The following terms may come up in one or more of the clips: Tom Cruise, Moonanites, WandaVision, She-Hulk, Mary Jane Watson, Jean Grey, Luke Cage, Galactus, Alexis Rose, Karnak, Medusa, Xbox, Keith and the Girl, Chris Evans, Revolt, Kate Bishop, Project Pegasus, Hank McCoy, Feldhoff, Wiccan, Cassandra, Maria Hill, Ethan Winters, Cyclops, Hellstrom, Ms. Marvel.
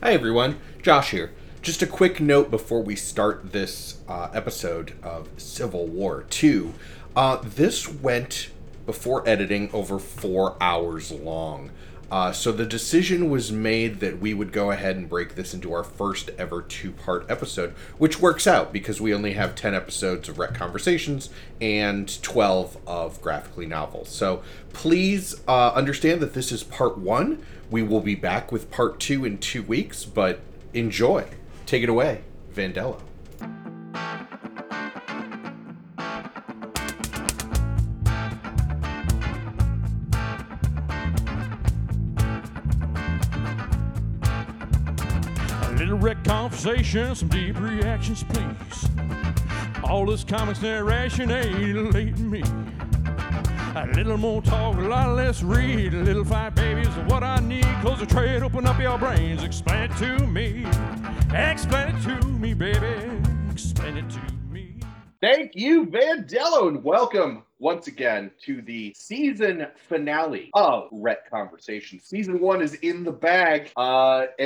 Hi everyone, Josh here. Just a quick note before we start this episode of Civil War 2. This went, before editing, over 4 hours long. So the decision was made that we would go ahead and break this into our first ever two-part episode, which works out because we only have 10 episodes of Rec Conversations and 12 of Graphically Novel. So please understand that this is part one. We will be back with part two in 2 weeks, but enjoy. Take it away, Vandella. Conversation, some deep reactions, please. All this comics narration ain't late me. A little more talk, a lot less read. A little fight, baby, is what I need. Close the trade, open up your brains. Explain it to me. Explain it to me, baby. Explain it to me. Thank you, Vandello, and welcome once again to the season finale of Rec Conversations. Season one is in the bag, but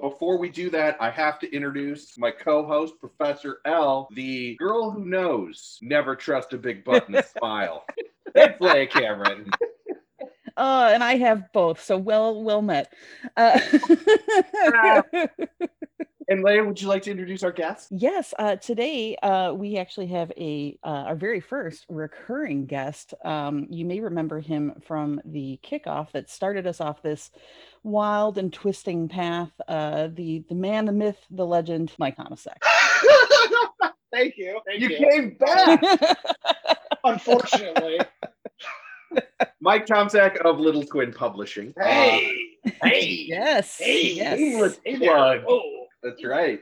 before we do that, I have to introduce my co-host, Professor L, the girl who knows never trust a big butt in a smile. It's Leia Cameron. And I have both, so well met. And Leia, would you like to introduce our guest? Yes. Today, we actually have our very first recurring guest. You may remember him from the kickoff that started us off this wild and twisting path. The man, the myth, the legend, Mike Tomczak. Thank you. You came back, unfortunately. Mike Tomczak of Little Twin Publishing. Hey, yes. English plug. Oh. That's right.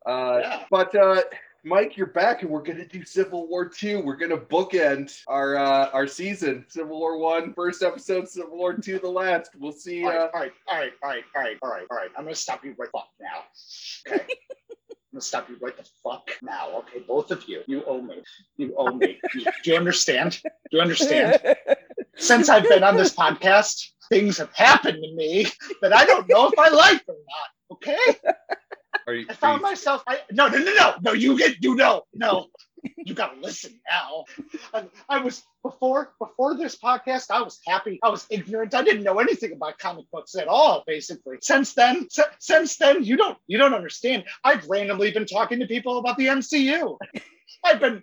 Mike, you're back, and we're going to do Civil War 2. We're going to bookend our season. Civil War 1, first episode. Civil War 2, the last. We'll see. All right. I'm going to stop you right the fuck now. Okay. Okay, both of you. You owe me. Do you understand? Since I've been on this podcast, things have happened to me that I don't know if I like or not. Okay? No, you know. You gotta listen now. I was, before this podcast, I was happy. I was ignorant. I didn't know anything about comic books at all, basically. Since then, you don't understand. I've randomly been talking to people about the MCU. I've been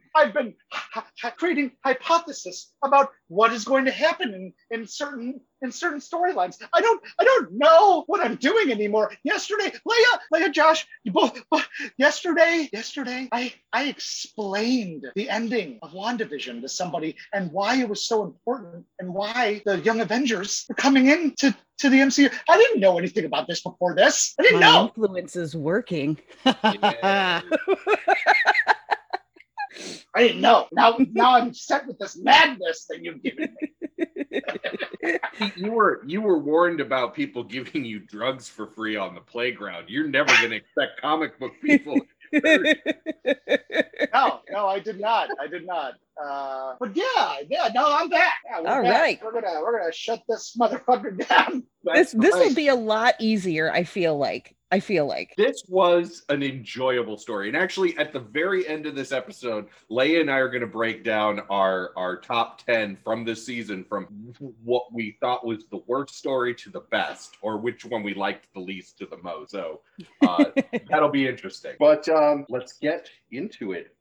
creating hypotheses about what is going to happen in certain storylines. I don't know what I'm doing anymore. Leia, Josh, you both yesterday, I explained the ending of WandaVision to somebody and why it was so important and why the Young Avengers were coming into the MCU. I didn't know anything about this before this. My influence is working. Yeah. I didn't know. Now I'm set with this madness that you've given me. You were warned about people giving you drugs for free on the playground. You're never going to expect comic book people. No, I did not. But yeah, no, I'm back. Yeah, All right. We're gonna shut this motherfucker down. This will be a lot easier, I feel like. This was an enjoyable story. And actually, at the very end of this episode, Leia and I are going to break down our top 10 from this season, from what we thought was the worst story to the best, or which one we liked the least to the most. So that'll be interesting. But let's get into it.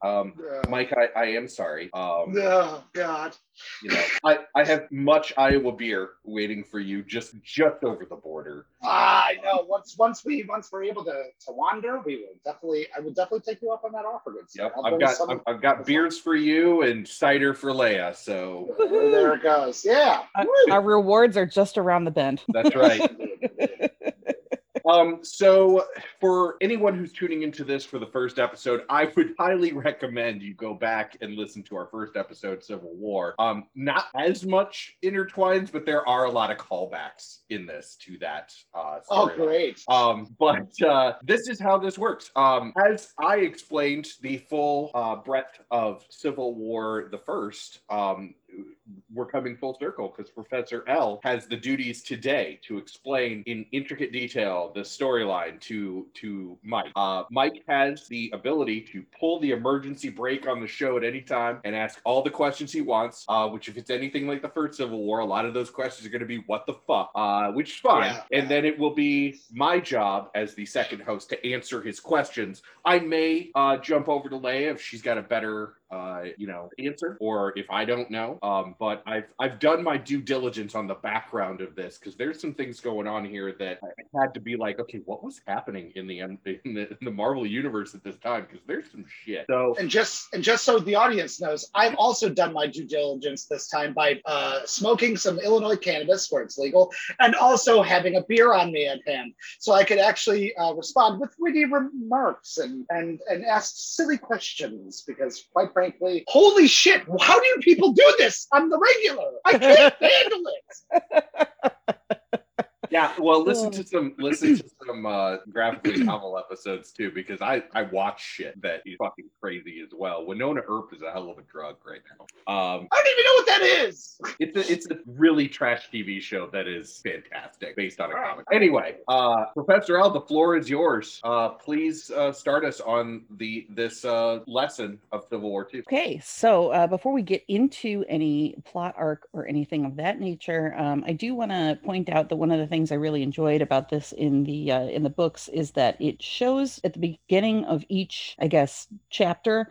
Mike, I am sorry. Oh, God. You know, I have much Iowa beer waiting for you just over the border. I know. Once we're able to wander, I would definitely take you up on that offer. Yep. I've got beers for you and cider for Leia. So there it goes. Yeah. Our rewards are just around the bend. That's right. So for anyone who's tuning into this for the first episode, I would highly recommend you go back and listen to our first episode, Civil War. Not as much intertwines, but there are a lot of callbacks in this to that story. Oh, great. But this is how this works. As I explained the full breadth of Civil War the First, we're coming full circle because Professor L has the duties today to explain in intricate detail the storyline to Mike. Mike has the ability to pull the emergency brake on the show at any time and ask all the questions he wants, which if it's anything like the first Civil War, a lot of those questions are going to be, what the fuck? Which is fine. Yeah. And then it will be my job as the second host to answer his questions. I may jump over to Leia if she's got a better... answer, or if I don't know. But I've done my due diligence on the background of this because there's some things going on here that I had to be like, okay, what was happening in the Marvel universe at this time? Because there's some shit. So and just so the audience knows, I've also done my due diligence this time by smoking some Illinois cannabis where it's legal, and also having a beer on me at hand, so I could actually respond with witty remarks and ask silly questions because quite frankly, holy shit, how do people do this on the regular? I can't handle it. Yeah, well, listen to some graphically novel episodes too, because I watch shit that is fucking crazy as well. Winona Earp is a hell of a drug right now. I don't even know what that is. It's a really trash TV show that is fantastic, based on a comic. Anyway, Professor L, the floor is yours. Please start us on this lesson of Civil War II. Okay, so before we get into any plot arc or anything of that nature, I do want to point out that one of the things I really enjoyed about this in the books is that it shows at the beginning of each, I guess, chapter,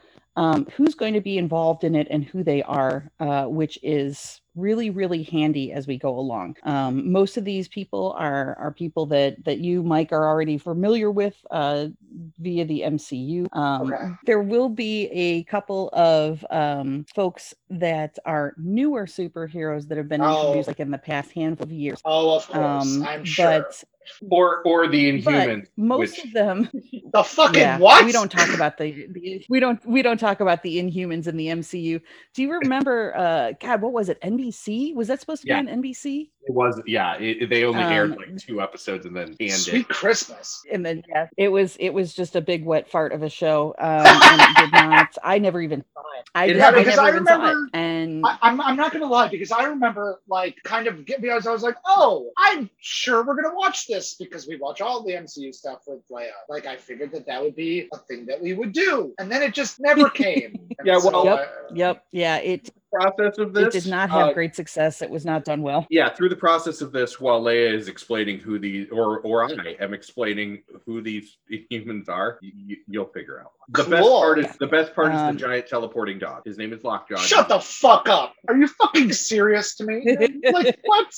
who's going to be involved in it and who they are, which is really, really handy as we go along. Most of these people are people that you, Mike, are already familiar with via the MCU. Okay. There will be a couple of folks that are newer superheroes that have been introduced like in the past handful of years. Oh, of course, I'm sure. But Or the Inhumans. Most of them. The fucking what? We don't talk about the we don't talk about the Inhumans in the MCU. Do you remember? What was it? NBC? Was that supposed to be on NBC? It was. Yeah, they only aired like 2 episodes and then ended. Sweet Christmas. And then it was just a big wet fart of a show. And it did not. I never even saw it. I remember. And I'm not gonna lie because I remember like kind of because I was like, oh, I'm sure we're gonna watch this. Because we watch all the MCU stuff with Leia. Like, I figured that would be a thing that we would do. And then it just never came. Process of this, it did not have great success. It was not done well. Yeah, through the process of this, while Leia is explaining who these, or I am explaining who these humans are, you'll figure out. The best part is the giant teleporting dog. His name is Lockjaw. Shut the fuck up! Are you fucking serious to me? Like what?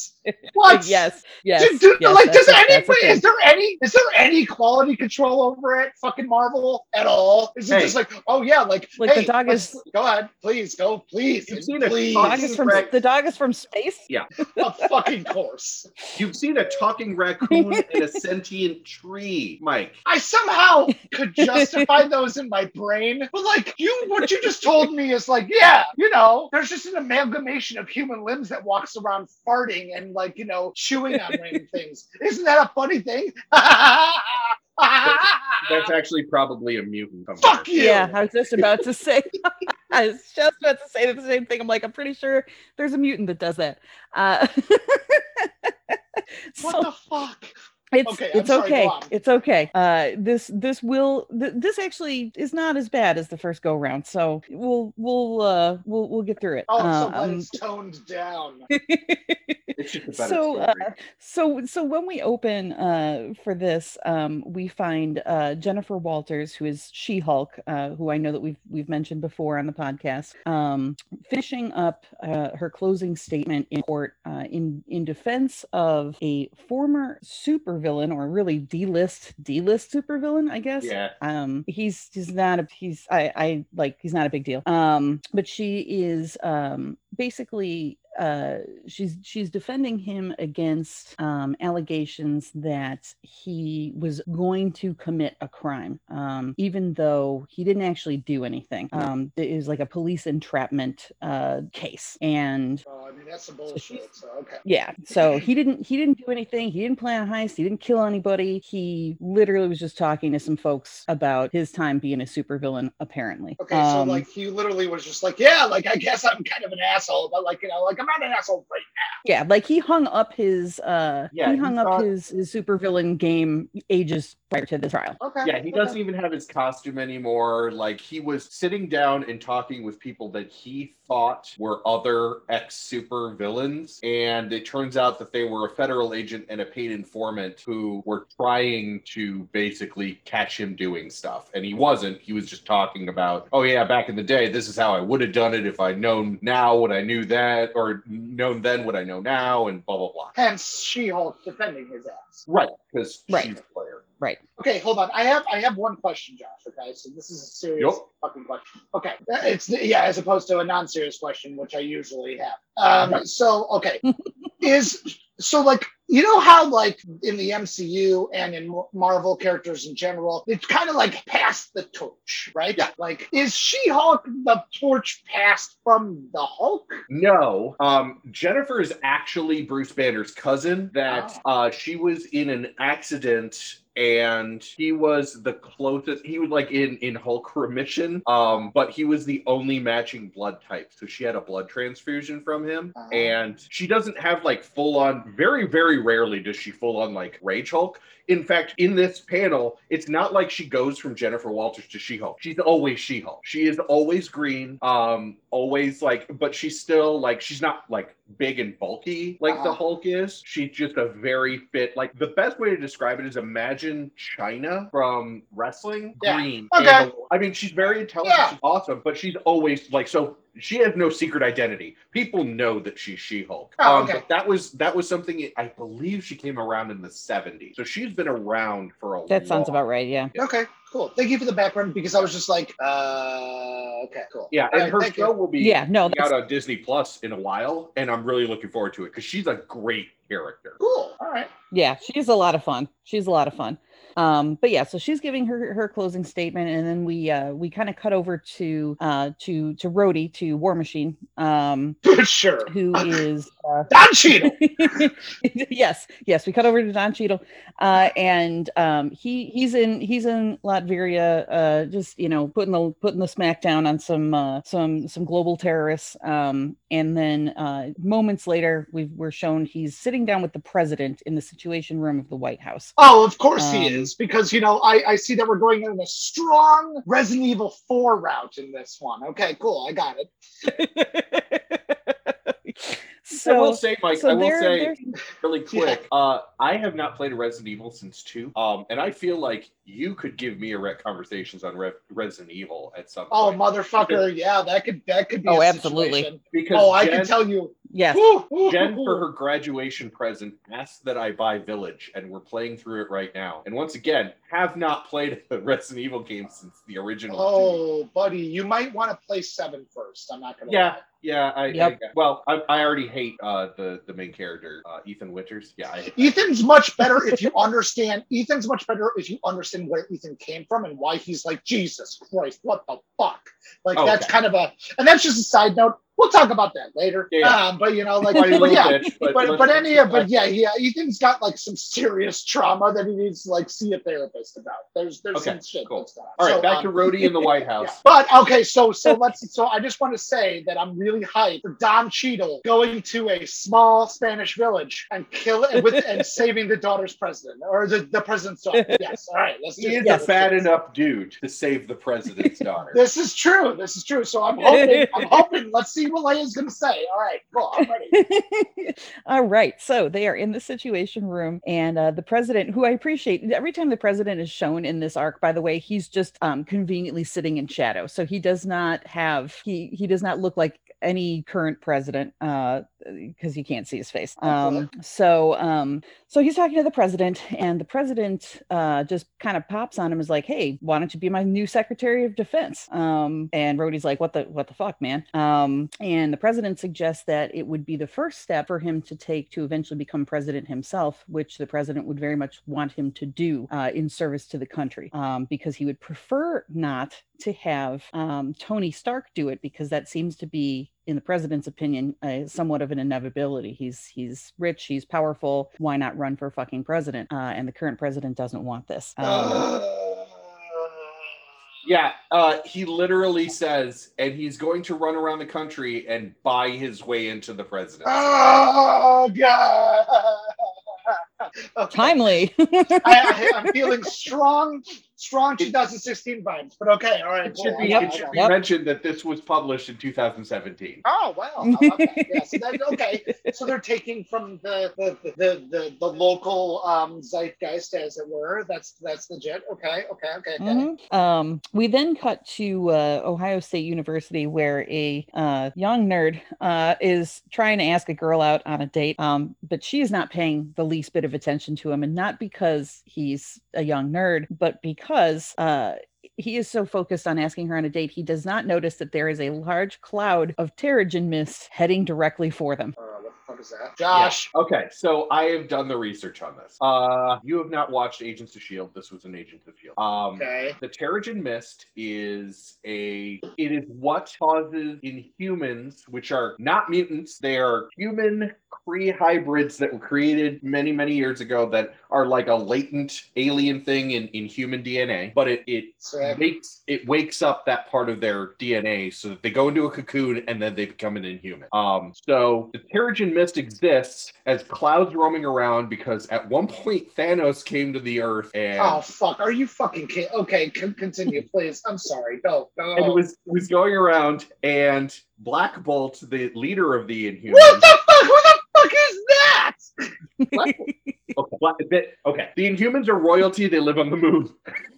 What? Yes. Dude, like, does anybody? Is there any quality control over it? Fucking Marvel at all? Is it just like, oh yeah, like hey, the dog is? Go ahead, please, please. The dog is from space? Yeah. Of fucking course. You've seen a talking raccoon and a sentient tree, Mike. I somehow could justify those in my brain, but like what you just told me is like, yeah, there's just an amalgamation of human limbs that walks around farting and like, chewing on random things. Isn't that a funny thing? That's actually probably a mutant. Fuck you! Yeah, I was just about to say. I was just about to say the same thing. I'm like, I'm pretty sure there's a mutant that does that. What the fuck? It's okay. This actually is not as bad as the first go round. So we'll get through it. Oh, somebody's toned down. It's just a better story. So when we open for this, we find Jennifer Walters, who is She-Hulk, who I know that we've mentioned before on the podcast, finishing up her closing statement in court in defense of a former supervillain, or really D-list supervillain, I guess. Yeah. He's not a big deal. But she is basically she's defending him against allegations that he was going to commit a crime, even though he didn't actually do anything. It was like a police entrapment case, and That's some bullshit. Okay. Yeah. So he didn't do anything. He didn't plan a heist. He didn't kill anybody. He literally was just talking to some folks about his time being a supervillain, apparently. Okay. So like he literally was just like, yeah, like I guess I'm kind of an asshole, but like, you know, like I'm not an asshole right now. Yeah. Like he hung up his his supervillain game ages prior to the trial. Okay. Yeah. He doesn't even have his costume anymore. Like he was sitting down and talking with people that he thought were other ex-super villains, and it turns out that they were a federal agent and a paid informant who were trying to basically catch him doing stuff, and he wasn't. He was just talking about, oh yeah, back in the day, this is how I would have done it if I'd known now what I knew that, or known then what I know now, and blah blah blah. Hence She-Hulk defending his ass. Right, because she's a player. Right. Okay, hold on. I have one question, Josh. Okay, so this is a serious fucking question. Okay, it's as opposed to a non-serious question, which I usually have. So okay, like. You know how, like, in the MCU and in Marvel characters in general, it's kind of like past the torch, right? Yeah. Like, is She-Hulk the torch passed from the Hulk? No. Jennifer is actually Bruce Banner's cousin that she was in an accident and he was the closest. He was, like, in Hulk remission, but he was the only matching blood type. So she had a blood transfusion from him. And she doesn't have, like, full-on, very, very rarely does she full-on, like, Rage Hulk. In fact, in this panel, it's not like she goes from Jennifer Walters to She-Hulk. She's always She-Hulk. She is always green, always, like, but she's still, like, she's not, like, big and bulky like the Hulk is. She's just a very fit, like, the best way to describe it is imagine Chyna from wrestling. Yeah. Green. Okay. And, I mean, she's very intelligent. Yeah. She's awesome, but she's always, like, so... She has no secret identity. People know that she's She-Hulk. Oh, okay. But that was something, I believe she came around in the 70s. So she's been around for a while. That sounds about right, yeah. Okay, cool. Thank you for the background, because I was just like, okay, cool. Yeah, and her show will be out on Disney Plus in a while, and I'm really looking forward to it, because she's a great character. Cool, all right. Yeah, she's a lot of fun. She's a lot of fun. But yeah, so she's giving her closing statement, and then we kind of cut over to Rhodey, to War Machine, sure, who is Don Cheadle. yes, we cut over to Don Cheadle, and he's in Latveria, just, you know, putting the smack down on some global terrorists, and then moments later we're shown he's sitting down with the president in the Situation Room of the White House. Oh, of course he is. Because, you know, I see that we're going in a strong Resident Evil 4 route in this one. Okay, cool. I got it. So, I will say, Mike, really quick, I have not played a Resident Evil since 2, and I feel like you could give me a conversations on Resident Evil at some point. Oh, motherfucker, yeah, that could be a absolutely situation. Because I can tell you. Yes. Jen, for her graduation present, asked that I buy Village, and we're playing through it right now. And once again, have not played a Resident Evil game since the original. Oh, buddy, you might want to play 7 first. I'm not going to lie. Yeah, I already hate the main character, Ethan Winters. Yeah, Ethan's much better if you understand where Ethan came from and why he's like, Jesus Christ, what the fuck? Like, okay. That's kind of and that's just a side note. We'll talk about that later. Yeah. But, you know, like, Ethan's got, like, some serious trauma that he needs to, like, see a therapist about. There's some shit. Cool. That's all right, back to Rhodey in the White House. Yeah. But, okay, so I just want to say that I'm really hyped for Don Cheadle going to a small Spanish village and saving the daughter's president, or the president's daughter. Yes, all right. Let's a fat enough dude to save the president's daughter. This is true. So I'm hoping, let's see what Leia's going to say. All right, cool. I'm ready. All right. So they are in the Situation Room, and the president, who I appreciate, every time the president is shown in this arc, by the way, he's just conveniently sitting in shadow. So he does not look like any current president, because you can't see his face. So he's talking to the president, and the president just kind of pops on him, is like, hey, why don't you be my new Secretary of Defense? And Rhodey's like, what the fuck, man? And the president suggests that it would be the first step for him to take to eventually become president himself, which the president would very much want him to do in service to the country, because he would prefer not to have Tony Stark do it, because that seems to be in the president's opinion, somewhat of an inevitability. He's rich, he's powerful. Why not run for fucking president? And the current president doesn't want this. He literally says, and he's going to run around the country and buy his way into the presidency. Oh, God. Okay. Timely. I'm feeling strong 2016 vibes, but okay, all right. It should be mentioned that this was published in 2017. Oh, wow. Oh, okay. Yes, okay. So they're taking from the local zeitgeist, as it were. That's legit. Okay. Mm-hmm. We then cut to Ohio State University, where a young nerd is trying to ask a girl out on a date, but she is not paying the least bit of attention to him, and not because he's a young nerd, but because he is so focused on asking her on a date, he does not notice that there is a large cloud of Terrigen mist heading directly for them. What the fuck is that? Josh! Yeah. Okay, so I have done the research on this. You have not watched Agents of S.H.I.E.L.D. This was an Agent of S.H.I.E.L.D. Okay. The Terrigen mist is what causes Inhumans, which are not mutants, they are human pre-hybrids that were created many, many years ago that are like a latent alien thing in human DNA, but it wakes up that part of their DNA so that they go into a cocoon and then they become an Inhuman. So the Terrigen mist exists as clouds roaming around because at one point Thanos came to the Earth and... Oh, fuck. Are you fucking kidding? Okay, continue, please. I'm sorry. No. And it was going around, and Black Bolt, the leader of the Inhumans... What the fuck? Okay. The Inhumans are royalty. They live on the moon.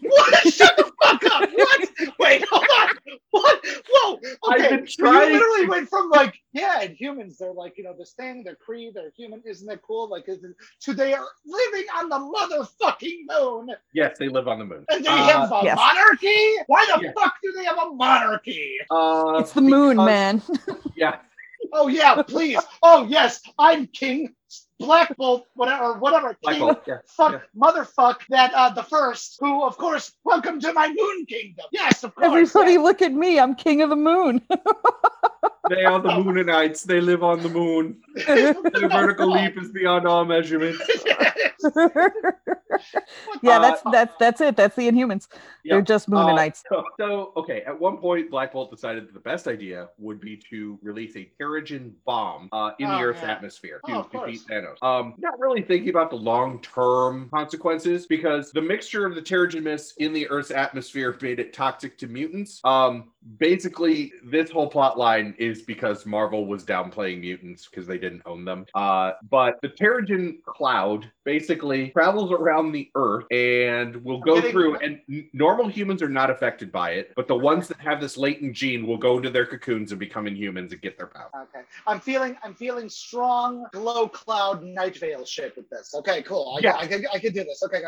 What? Shut the fuck up. What? Wait, hold on. What? Whoa. Okay. You literally went from like, yeah, Inhumans, they're like, you know, this thing, they're Kree, they're human. Isn't that cool? Like, so they are living on the motherfucking moon. Yes, they live on the moon. And they have a monarchy? Why the fuck do they have a monarchy? It's the moon, man. Yeah. Oh, yeah, please. Oh, yes, I'm King Black Bolt, whatever. King Bolt, motherfuck that the first, who, of course, welcome to my moon kingdom. Yes, of course. Everybody look at me. I'm king of the moon. They are the Moonanites. They live on the moon. Their vertical leap is beyond all measurement. Yeah, that's it. That's the Inhumans. Yeah. They're just Moonanites. So, at one point, Black Bolt decided that the best idea would be to release a Terrigen bomb in the Earth's atmosphere to defeat Thanos. Not really thinking about the long-term consequences, because the mixture of the Terrigen mist in the Earth's atmosphere made it toxic to mutants. Basically, this whole plot line is because Marvel was downplaying mutants because they didn't own them. But the Terrigen cloud basically travels around the Earth and will go through, and normal humans are not affected by it, but the ones that have this latent gene will go into their cocoons and become Inhumans and get their power. Okay. I'm feeling strong glow cloud night veil shit with this. Okay, cool. I can do this. Okay.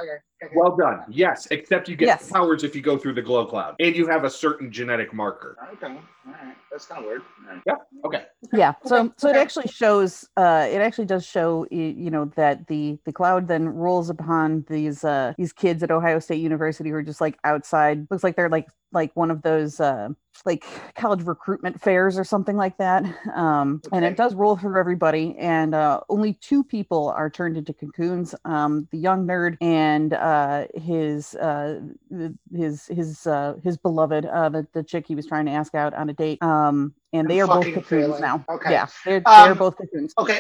Well done. Yes, except you get powers if you go through the glow cloud, and you have a certain genetic marker. Okay. All right. That's kind of weird. Right. Yeah. Okay. Yeah. So it actually shows. It actually does show. You know, that the cloud then rolls upon these kids at Ohio State University who are just like outside. Looks like they're like one of those like college recruitment fairs or something like that. And it does roll through everybody. And only two people are turned into cocoons. The young nerd and his beloved, the chick he was trying to ask out on a date. And they are both cocoons now. Okay. Yeah, they're both cocoons. Okay,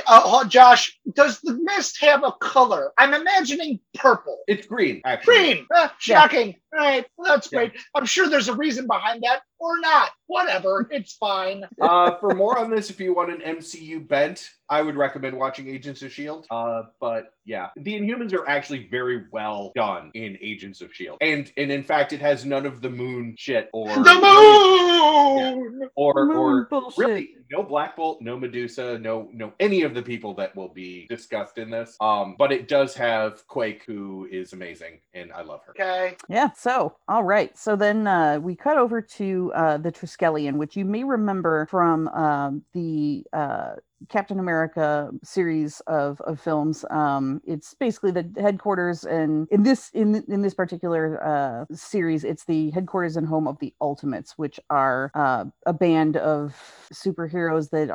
Josh, does the mist have a color? I'm imagining purple. It's green, actually. Green! Shocking. Yeah. All right, well, that's great. I'm sure there's a reason behind that, or not. Whatever, it's fine. For more on this, if you want an MCU bent, I would recommend watching Agents of S.H.I.E.L.D. The Inhumans are actually very well done in Agents of S.H.I.E.L.D. And in fact, it has none of the moon shit or... The moon! Yeah, or bullshit. Really, no Black Bolt, no Medusa, no any of the people that will be discussed in this. But it does have Quake, who is amazing, and I love her. Okay. Yeah, so, all right. So then we cut over to the Triskelion, which you may remember from the Captain America series of films. It's basically the headquarters, and in this particular series, it's the headquarters and home of the Ultimates, which are a band of superheroes that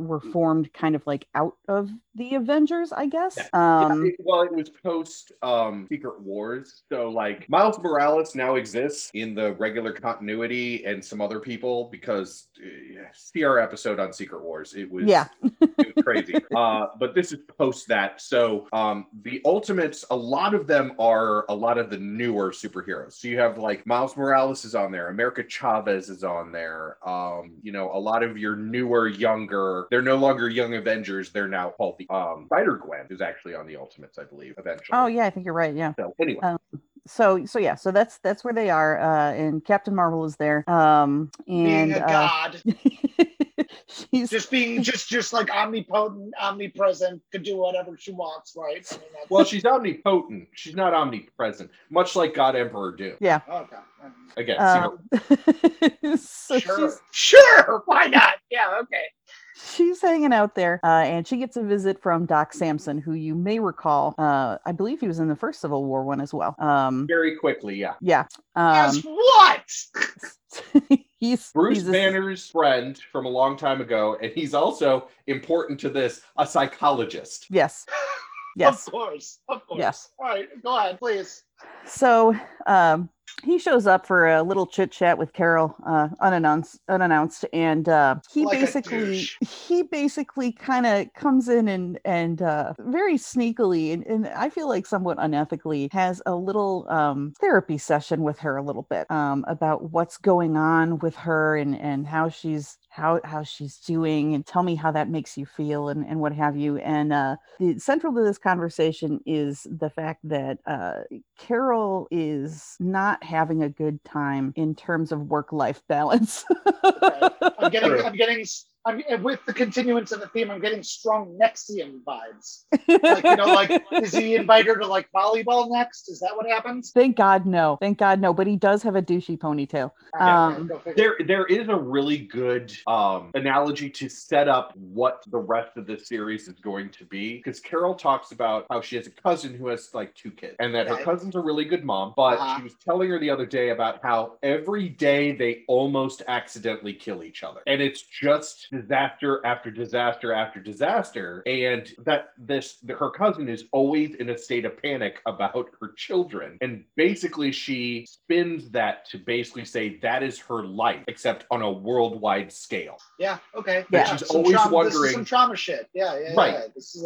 were formed kind of like out of the Avengers, I guess. Yeah. It was post Secret Wars, so like Miles Morales now exists in the regular continuity and some other people, because see our episode on Secret Wars. It was crazy. But this is post that. So the Ultimates, a lot of them are a lot of the newer superheroes. So you have like Miles Morales is on there. America Chavez is on there. A lot of your newer, younger, they're no longer Young Avengers. They're now called the Spider-Gwen is actually on the Ultimates, I believe, eventually. Oh, yeah. I think you're right. Yeah. So anyway. So that's where they are. And Captain Marvel is there. Being a god. She's just being just like omnipotent, omnipresent, could do whatever she wants, right? I mean, well, she's omnipotent. She's not omnipresent, much like God Emperor Doom. Yeah. Okay. Again, so sure. Why not? Yeah. Okay. She's hanging out there, and she gets a visit from Doc Samson, who you may recall, I believe he was in the first Civil War one as well. Very quickly, yeah. Yeah. As what? He's Banner's friend from a long time ago, and he's also, important to this, a psychologist. Yes. Yes. Of course. Yes. All right, go ahead, please. So, he shows up for a little chit chat with Carol, unannounced, and he basically kind of comes in and very sneakily and I feel like somewhat unethically has a little therapy session with her a little bit about what's going on with her and how she's doing, and tell me how that makes you feel and what have you. And the central to this conversation is the fact that Carol is not having a good time in terms of work-life balance. Okay. I'm with the continuance of the theme, I'm getting strong Nexium vibes. Does he invite her to volleyball next? Is that what happens? Thank God, no. But he does have a douchey ponytail. There is a really good analogy to set up what the rest of the series is going to be. Because Carol talks about how she has a cousin who has two kids. And that her cousin's a really good mom. But she was telling her the other day about how every day they almost accidentally kill each other. And it's just disaster after disaster after disaster, and her cousin is always in a state of panic about her children, and basically she spins that to basically say that is her life, except on a worldwide scale. Yeah, okay. Yeah. She's always wondering. This is some trauma shit. Yeah. Right. Yeah. This is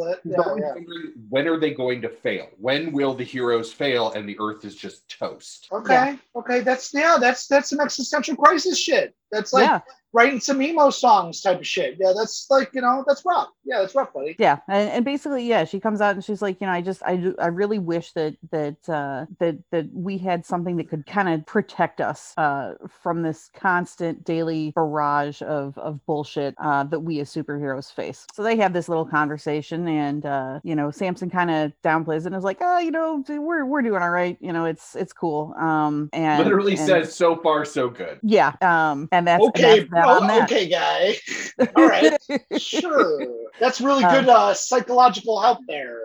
when are they going to fail? When will the heroes fail? And the Earth is just toast. Okay. Yeah. Okay. That's some existential crisis shit. That's writing some emo songs type of shit. Yeah, that's that's rough. Yeah, that's rough, buddy. Yeah, and basically, yeah, she comes out and she's like, I really wish that we had something that could kind of protect us from this constant daily barrage of bullshit that we as superheroes face. So they have this little conversation, and Samson kind of downplays it and is like, we're doing all right. It's cool. And literally says, so far so good. Yeah. And that's okay. And that's okay, guy. All right, sure. That's really good psychological help there.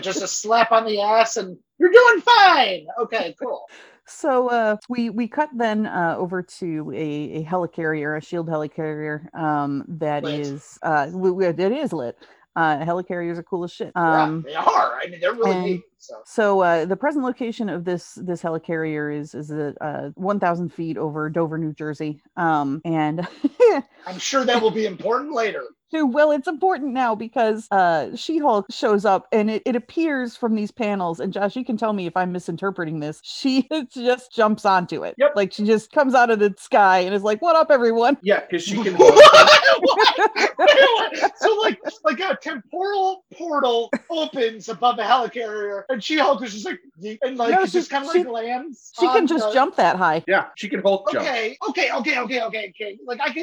Just a slap on the ass, and you're doing fine. Okay, cool. So we cut then over to a helicarrier, a shield helicarrier that lit. It is lit. Helicarriers are cool as shit. They are. I mean, they're really neat. So the present location of this helicarrier is 1,000 feet over Dover, New Jersey. And I'm sure that will be important later. Well, it's important now because She-Hulk shows up, and it appears from these panels, and Josh, you can tell me if I'm misinterpreting this, she just jumps onto it. Yep. She just comes out of the sky and is like, what up, everyone? Yeah, because she can... So a temporal portal opens above a helicarrier, and She-Hulk is just she lands. She can just jump that high. Yeah, she can Hulk jump. Okay. I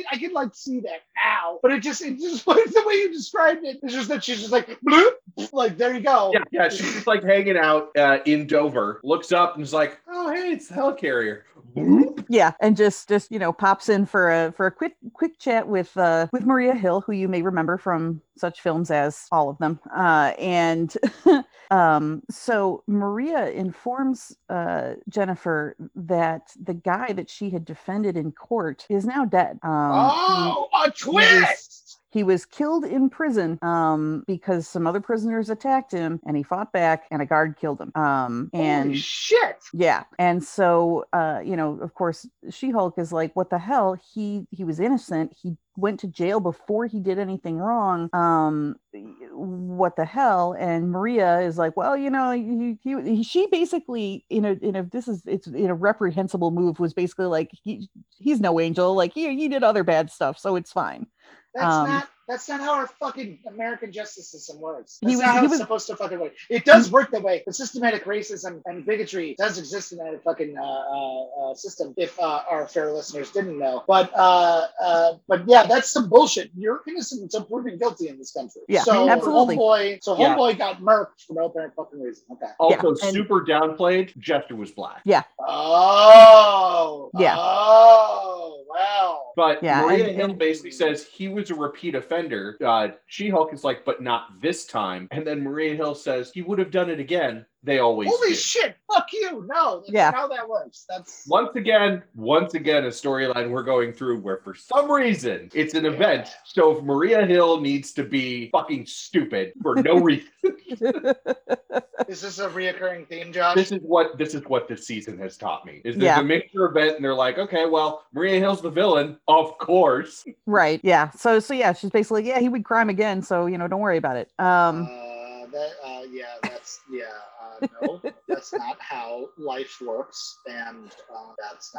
can see that now, but it just the way you described it, it's just that she's just bloop, there you go. Yeah, she's just hanging out in Dover, looks up and is like, oh, hey, it's the helicarrier. boop. Yeah, and just pops in for a quick chat with Maria Hill, who you may remember from such films as all of them. And so Maria informs Jennifer that the guy that she had defended in court is now dead. A twist! He was killed in prison because some other prisoners attacked him, and he fought back, and a guard killed him. And holy shit! Yeah, and so of course, She-Hulk is like, "What the hell? He was innocent. He went to jail before he did anything wrong. What the hell?" And Maria is like, "Well, she basically, a reprehensible move, was basically like, he's no angel. Like he did other bad stuff, so it's fine." That's not how our fucking American justice system works. That's not how it's supposed to fucking work. It does work that way. The systematic racism and bigotry does exist in that fucking system, if our fair listeners didn't know. But yeah, that's some bullshit. You're innocent until proven guilty in this country. Yeah, so absolutely. Homeboy got murked for no apparent fucking reason. Okay. Also, super downplayed, Jeffter was black. Yeah. Oh. Yeah. Oh, wow. But yeah, Maria Hill basically says he was a repeat offender. She-Hulk is like, but not this time. And then Maria Hill says he would have done it again. They always do. Shit, fuck you. No, that's how that works. That's once again, a storyline we're going through where for some reason it's an event. So if Maria Hill needs to be fucking stupid for no reason. Is this a reoccurring theme, Josh? This is what this season has taught me. Is there's a mixture event and they're like, okay, well, Maria Hill's the villain, of course. Right. Yeah. So yeah, she's basically, he would crime again, so don't worry about it. No, that's not how life works, and that's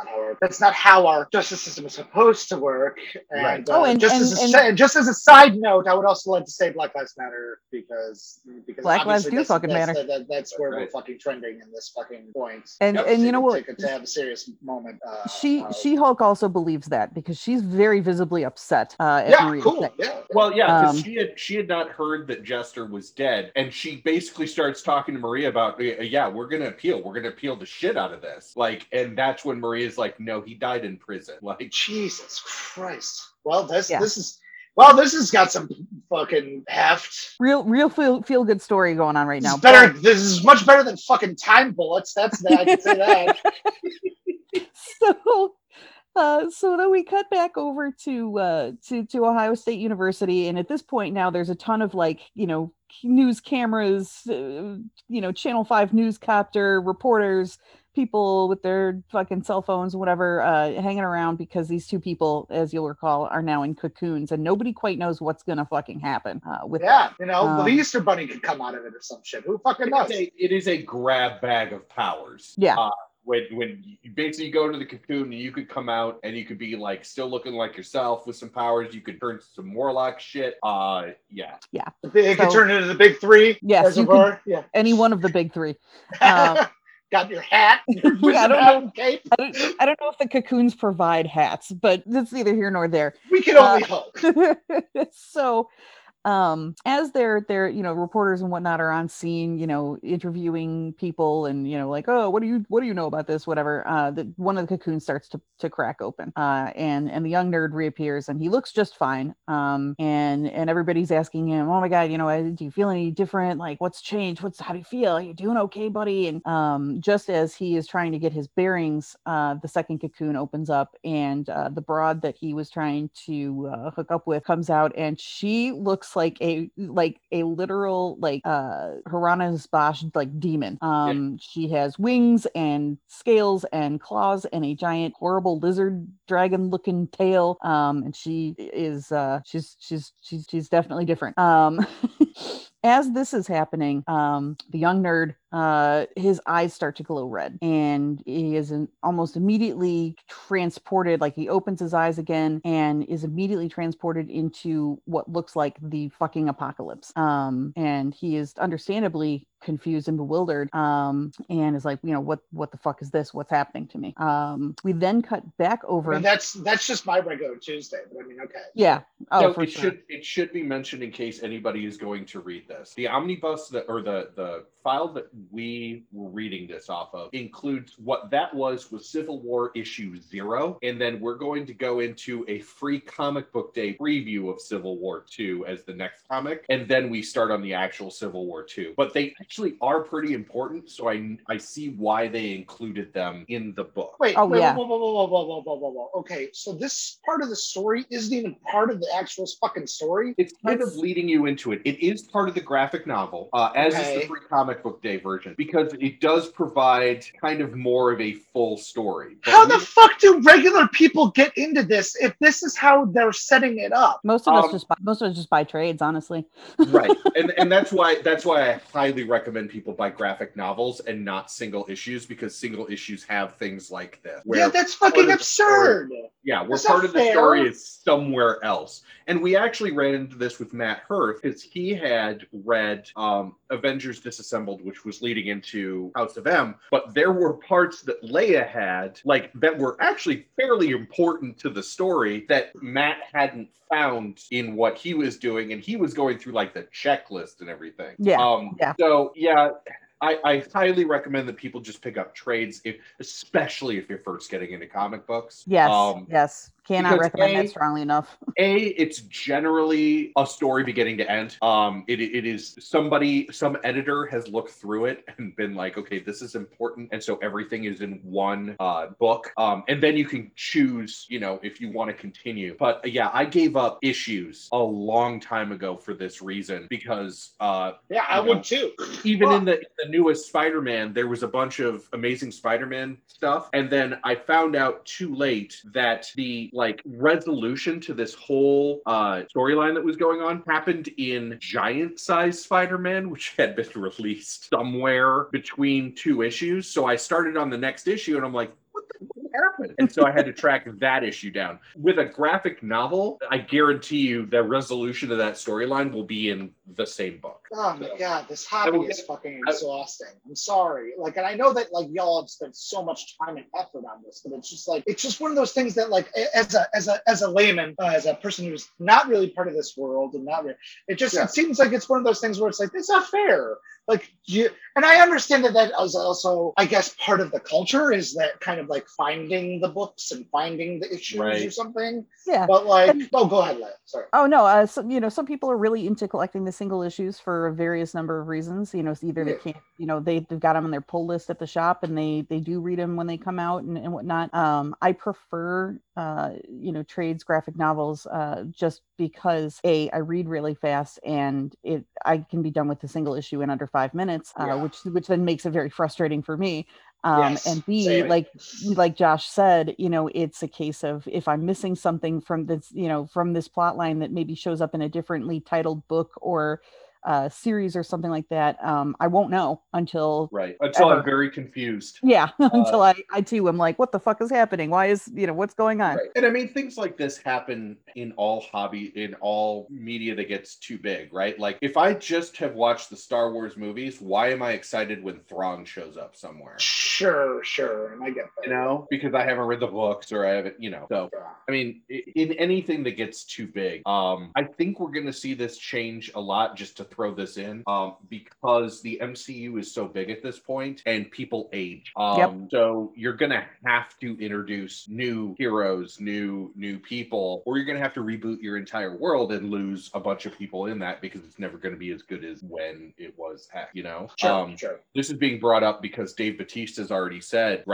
not how our justice system is supposed to work. And, right. Just as a side note, I would also like to say Black Lives Matter because Black Lives do fucking matter. That's where we're fucking trending in this fucking point. And you know what? To have a serious moment. She-Hulk also believes that because she's very visibly upset. Because she had not heard that Jester was dead, and she basically starts talking to Maria about, we're gonna appeal the shit out of this, like, and that's when Maria's like, no, he died in prison. Like, Jesus Christ. Well, this has got some fucking heft. Real feel-good story going on right now. This is much better than fucking time bullets. I can say that. So then we cut back over to Ohio State University, and at this point now there's a ton of news cameras, Channel 5 newscopter reporters, people with their fucking cell phones, whatever, hanging around because these two people, as you'll recall, are now in cocoons and nobody quite knows what's gonna fucking happen with that. The Easter Bunny could come out of it or some shit. Who fucking knows? It is a grab bag of powers. Yeah. When you basically go into the cocoon, and you could come out and you could be like still looking like yourself with some powers. You could turn some Morlock shit. Yeah. It could turn into the big three. Yes, any one of the big three. Got your hat. I don't know if the cocoons provide hats, but that's neither here nor there. We can only hope. So. As they're reporters and whatnot are on scene, interviewing people and like, oh, what do you know about this, whatever, one of the cocoons starts to crack open, and the young nerd reappears, and he looks just fine, and everybody's asking him, oh my god, do you feel any different, like what's changed, how do you feel, are you doing okay, buddy? And just as he is trying to get his bearings, the second cocoon opens up, and the broad that he was trying to hook up with comes out, and she looks like a literal Hieronymus Bosch demon. She has wings and scales and claws and a giant horrible lizard dragon looking tail, and she is she's definitely different. As this is happening, the young nerd, his eyes start to glow red, and he is almost immediately transported, like he opens his eyes again and is immediately transported into what looks like the fucking apocalypse. And he is understandably confused and bewildered, and is like, what the fuck is this? What's happening to me? We then cut back over. I mean, that's just my regular Tuesday, but I mean, okay. Yeah, It should be mentioned in case anybody is going to read this. The omnibus the file that we were reading this off of includes what that was Civil War issue 0, and then we're going to go into a free comic book day preview of Civil War 2 as the next comic, and then we start on the actual Civil War 2. But they actually are pretty important, so I see why they included them in the book. Wait, okay, so this part of the story isn't even part of the actual fucking story. It's kind of leading you into it. It is part of the graphic novel, as is the free comic book day version, because it does provide kind of more of a full story. But how the fuck do regular people get into this if this is how they're setting it up? Most of us just buy trades, honestly. Right, and that's why I highly recommend people buy graphic novels and not single issues, because single issues have things like this. Yeah, that's fucking absurd. Where part of the story is somewhere else. And we actually ran into this with Matt Hirth, because he had read Avengers Disassembled, which was leading into House of M, but there were parts that Leia had, like, that were actually fairly important to the story that Matt hadn't found in what he was doing, and he was going through, like, the checklist and everything. I highly recommend that people just pick up trades, especially if you're first getting into comic books. Yes. Cannot recommend that strongly enough. It's generally a story beginning to end. It is some editor has looked through it and been like, okay, this is important. And so everything is in one book. And then you can choose, if you want to continue. But I gave up issues a long time ago for this reason, because... I would too. Even in the newest Spider-Man, there was a bunch of Amazing Spider-Man stuff. And then I found out too late that the resolution to this whole storyline that was going on happened in giant-sized Spider-Man, which had been released somewhere between two issues. So I started on the next issue, and I'm like, what happened? And so I had to track that issue down. With a graphic novel, I guarantee you the resolution of that storyline will be in the same book. Oh my God, this hobby is fucking exhausting. I'm sorry. And I know that y'all have spent so much time and effort on this, but it's just one of those things that as a layman, as a person who's not really part of this world and it seems like it's one of those things where it's like, it's not fair. And I understand that was also, I guess, part of the culture is that kind of finding the books and finding the issues or something. Yeah. But go ahead, Leia. Sorry. Oh no. Some people are really into collecting the single issues for a various number of reasons. Either they can't, they've got them on their pull list at the shop, and they do read them when they come out and whatnot. I prefer trades, graphic novels, just because I read really fast, and I can be done with a single issue in under 5 minutes, which then makes it very frustrating for me. And B, same. like Josh said, it's a case of if I'm missing something from this, from this plot line that maybe shows up in a differently titled book or series or something like that, I won't know until I'm very confused. Yeah, until I too am like, what the fuck is happening? Why is what's going on? Right. And I mean, things like this happen in all media that gets too big, right? Like, if I just have watched the Star Wars movies, why am I excited when Thrawn shows up somewhere? Sure, and I get that. Because I haven't read the books, or I haven't, So I mean, in anything that gets too big, I think we're going to see this change a lot. Just to throw this in, because the MCU is so big at this point and people age. So you're gonna have to introduce new heroes, new people, or you're gonna have to reboot your entire world and lose a bunch of people in that, because it's never gonna be as good as when it was hacked, Sure. This is being brought up because Dave Bautista's already said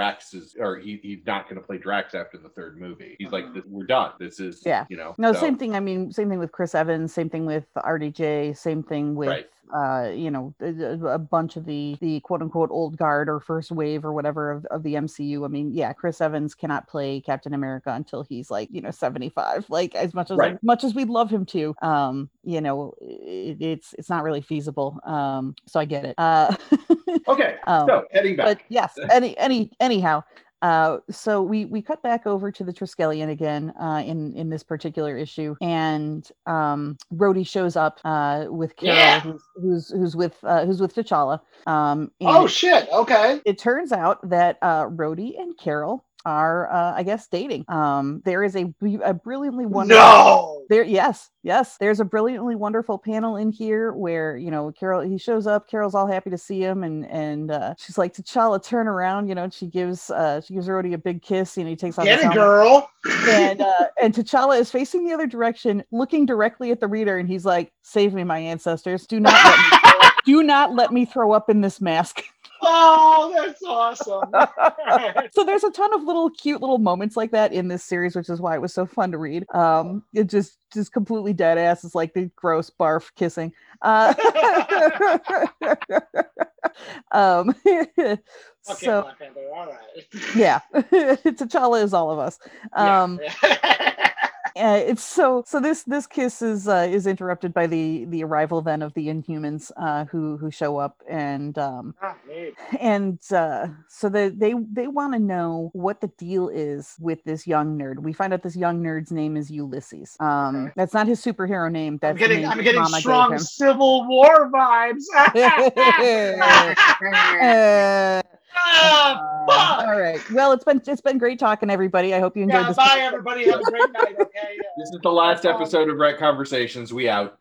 he's not gonna play Drax after the third movie. He's we're done. This is same thing. I mean, same thing with Chris Evans, same thing with RDJ, same thing with a bunch of the quote unquote old guard or first wave or whatever of the MCU. I mean, Chris Evans cannot play Captain America until he's 75. As much as we'd love him to, it's not really feasible. So I get it. Okay. So heading back. But yes. Anyhow. So we cut back over to the Triskelion again in this particular issue, and Rhodey shows up with Carol, who's with T'Challa. Oh shit! Okay. It turns out that Rhodey and Carol are, I guess, dating. There is a brilliantly wonderful... No! There, yes. There's a brilliantly wonderful panel in here where, you know, Carol, he shows up, Carol's all happy to see him, and she's like, T'Challa, turn around, you know, and she gives Rhodey a big kiss, and he takes off his helmet. Get it, girl! And T'Challa is facing the other direction, looking directly at the reader, and he's like, save me, my ancestors. Do not let me throw up in this mask. Oh, that's awesome. So there's a ton of little cute little moments like that in this series, which is why it was so fun to read. It just completely dead ass. It's like the gross barf kissing. Okay, so, Black Panther, all right. Yeah. T'Challa is all of us. Yeah. It's so this kiss is interrupted by the arrival then of the Inhumans who show up and so they want to know what the deal is with this young nerd. We find out this young nerd's name is Ulysses. Okay. That's not his superhero name. That's I'm getting strong Civil War vibes. All right. Well, it's been great talking, everybody. I hope you enjoyed this. Bye, everybody. Have a great night. Okay. Yeah. This is the last episode of Rec Conversations. We out.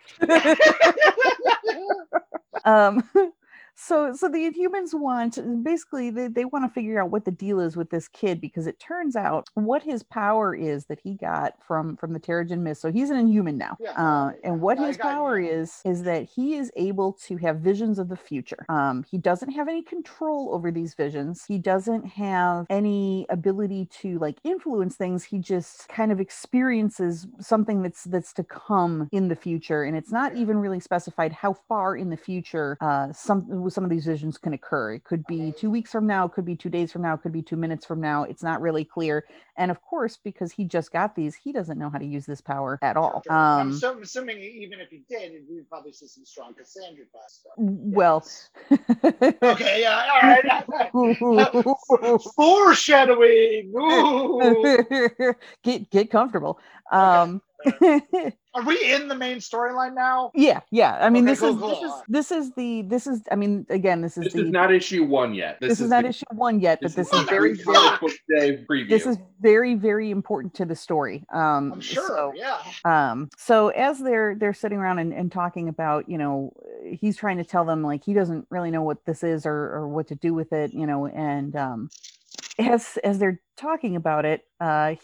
So the Inhumans want, basically, they want to figure out what the deal is with this kid, because it turns out what his power is that he got from the Terrigen mist. So he's an Inhuman now. Yeah. And what his power is that he is able to have visions of the future. He doesn't have any control over these visions. He doesn't have any ability to, like, influence things. He just kind of experiences something that's to come in the future. And it's not even really specified how far in the future some of these visions can occur. It could be 2 weeks from now, it could be 2 days from now, it could be 2 minutes from now. It's not really clear. And of course, because he just got these, he doesn't know how to use this power at all. So I'm assuming even if he did, we'd probably see some strong Cassandra stuff. Well. Okay, yeah, all right. Foreshadowing. Get comfortable. Okay. Are we in the main storyline now? Yeah. I mean, okay, this is not issue one yet. This is very, very important to the story. I'm sure. So as they're sitting around and talking about, you know, he's trying to tell them, like, he doesn't really know what this is or what to do with it, you know, and as they're talking about it,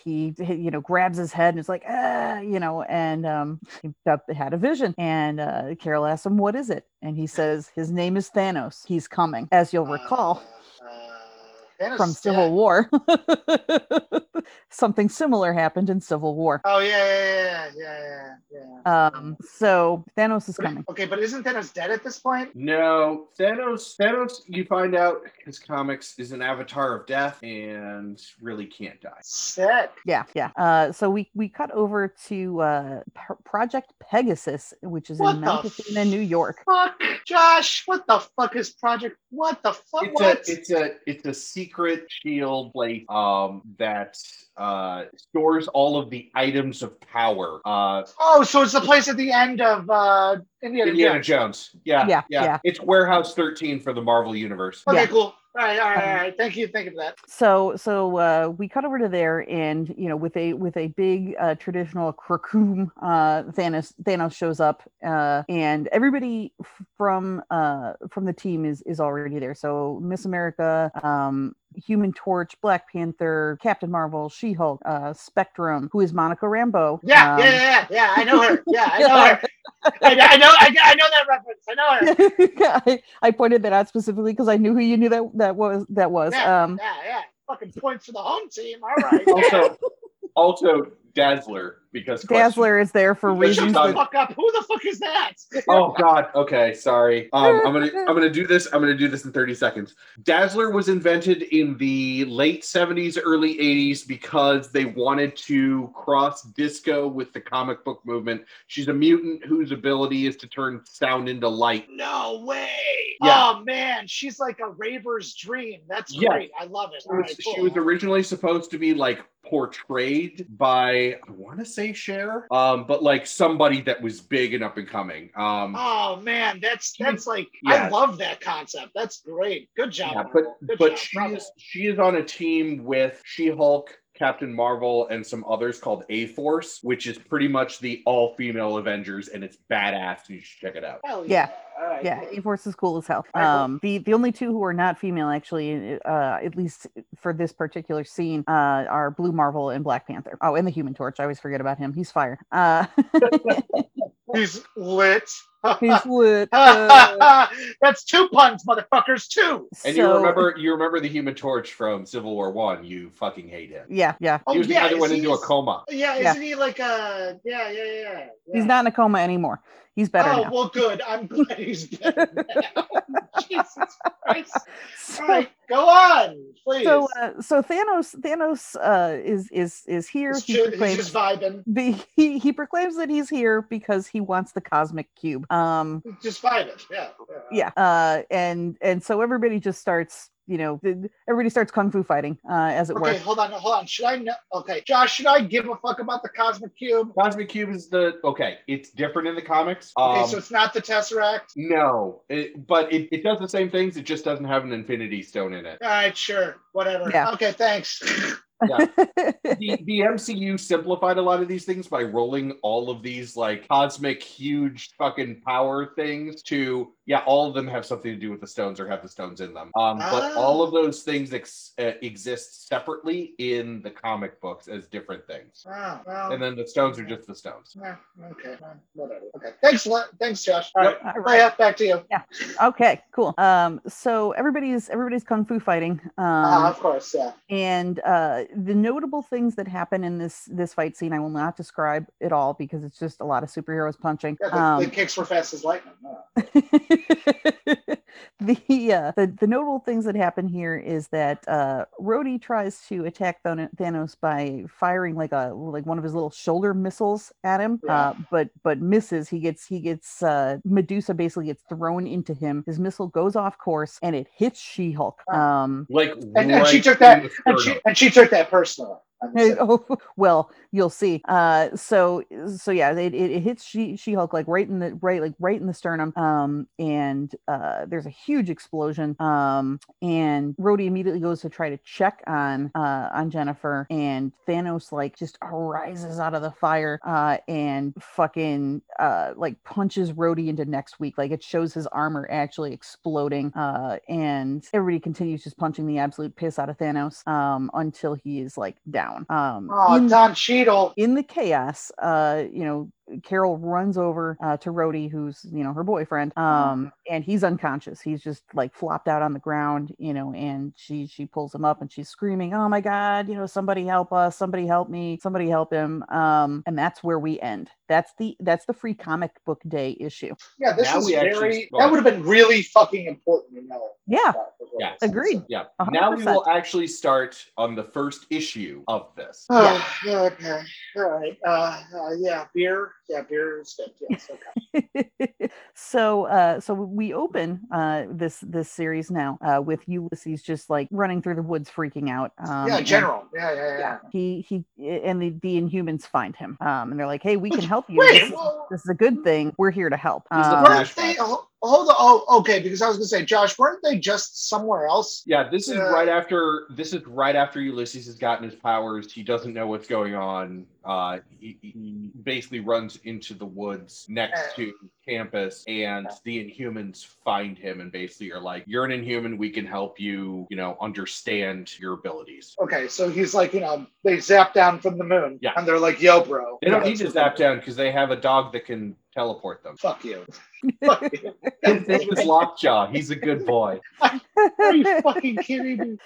he you know, grabs his head and is like, you know, and he had a vision, and Carol asks him, what is it? And he says, his name is Thanos. He's coming, as you'll recall from Civil War. Something similar happened in Civil War. Oh, yeah. So Thanos is coming. Okay, but isn't Thanos dead at this point? No, Thanos, you find out, his comics, is an avatar of death and really can't die. Sick. Yeah. So we cut over to Project Pegasus, which is in Manhattan in New York. Fuck, Josh, what the fuck is Project? What the fuck? It's a secret shield place that stores all of the items of power. So it's the place at the end of Indiana Jones. Yeah. It's Warehouse 13 for the Marvel Universe. Okay, cool. All right. Thank you for that. So we cut over to there, and, you know, with a big traditional crackum, Thanos shows up, and everybody from the team is already there. So Miss America, Human Torch, Black Panther, Captain Marvel, She-Hulk, Spectrum, who is Monica Rambeau. Yeah. I know her. Yeah, I know her. I know that reference. I know her. Yeah, I pointed that out specifically because I knew who you knew that was. Yeah. Fucking points for the home team. All right. Also Dazzler, because Dazzler is there for reasons. Shut the fuck up! Who the fuck is that? Oh God. Okay, sorry. I'm gonna do this in 30 seconds. Dazzler was invented in the late 70s, early 80s because they wanted to cross disco with the comic book movement. She's a mutant whose ability is to turn sound into light. No way. Yeah. Oh man, she's like a raver's dream. That's great. I love it. All right, cool. She was originally supposed to be like portrayed by, I want to say Cher, but like somebody that was big and up and coming. Oh man, that's like, yeah. I love that concept. That's great. Good job. Yeah, but she is on a team with She-Hulk, Captain Marvel, and some others called A-Force, which is pretty much the all-female Avengers, and it's badass. You should check it out. Hell yeah. Right. Yeah, A-Force is cool as hell. The only two who are not female, actually, at least for this particular scene, are Blue Marvel and Black Panther. Oh, and the Human Torch. I always forget about him. He's fire. He's lit. He's lit. That's two puns, motherfuckers. Two. And so, you remember the Human Torch from Civil War I. You fucking hate him. Yeah. He was the other one into a coma. Yeah, isn't he like a? Yeah. He's not in a coma anymore. He's better now. Well, good. I'm glad he's better now. Jesus Christ. So, all right, go on, please. So Thanos is here. He's just vibing. He proclaims that he's here because he wants the cosmic cube. Just vibing, yeah. Yeah. And so everybody just starts, everybody starts kung fu fighting, as it were. Okay, hold on. Should I know? Okay, Josh, should I give a fuck about the Cosmic Cube? Cosmic Cube is it's different in the comics. Okay, so it's not the Tesseract? No, but it does the same things, it just doesn't have an Infinity Stone in it. All right, sure, whatever. Yeah. Okay, thanks. Yeah. The MCU simplified a lot of these things by rolling all of these like cosmic huge fucking power things to, all of them have something to do with the stones or have the stones in them. But all of those things exist separately in the comic books as different things. Well, and then the stones are just the stones. Okay. Whatever. Okay. Thanks, Josh. All right. Right. Back to you. Yeah. Okay, cool. So everybody's kung fu fighting. Of course. Yeah. And, the notable things that happen in this fight scene, I will not describe at all because it's just a lot of superheroes punching. Yeah, the kicks were fast as lightning. The notable things that happen here is that Rhodey tries to attack Thanos by firing like one of his little shoulder missiles at him, but misses. He gets Medusa basically gets thrown into him. His missile goes off course and it hits She-Hulk. She took that personally. Well, you'll see. So yeah, it hits She-Hulk right in the sternum. And there's a huge explosion. And Rhodey immediately goes to try to check on Jennifer, and Thanos just arises out of the fire and fucking punches Rhodey into next week. Like it shows his armor actually exploding. And everybody continues just punching the absolute piss out of Thanos until he is down. Don Cheadle. In the chaos, Carol runs over to Rhodey, who's her boyfriend, and he's unconscious. He's just flopped out on the ground, and she pulls him up and she's screaming, "Oh my God, somebody help us, somebody help me, somebody help him." And that's where we end. That's the free comic book day issue. Yeah, this is very, that would have been really fucking important. Yeah. Yes. Agreed. Yeah. 100%. Now we will actually start on the first issue of this. Yeah. Okay. All right. Beer. Yeah, beer is good. Yes, okay. So we open this series now with Ulysses just running through the woods, freaking out. General. Yeah. He and the Inhumans find him, and they're like, "Hey, we can help you. This is a good thing. We're here to help." Hold on. Oh, okay. Because I was going to say, Josh, weren't they just somewhere else? Yeah, this is right after Ulysses has gotten his powers. He doesn't know what's going on. He basically runs into the woods next to campus, and the Inhumans find him and basically are like, "You're an Inhuman. We can help you, understand your abilities." Okay, so he's like, they zap down from the moon. Yeah. And they're like, "Yo, bro." They don't need to zap down because they have a dog that can teleport them. Fuck you. His name is Lockjaw. He's a good boy. Are you fucking kidding me?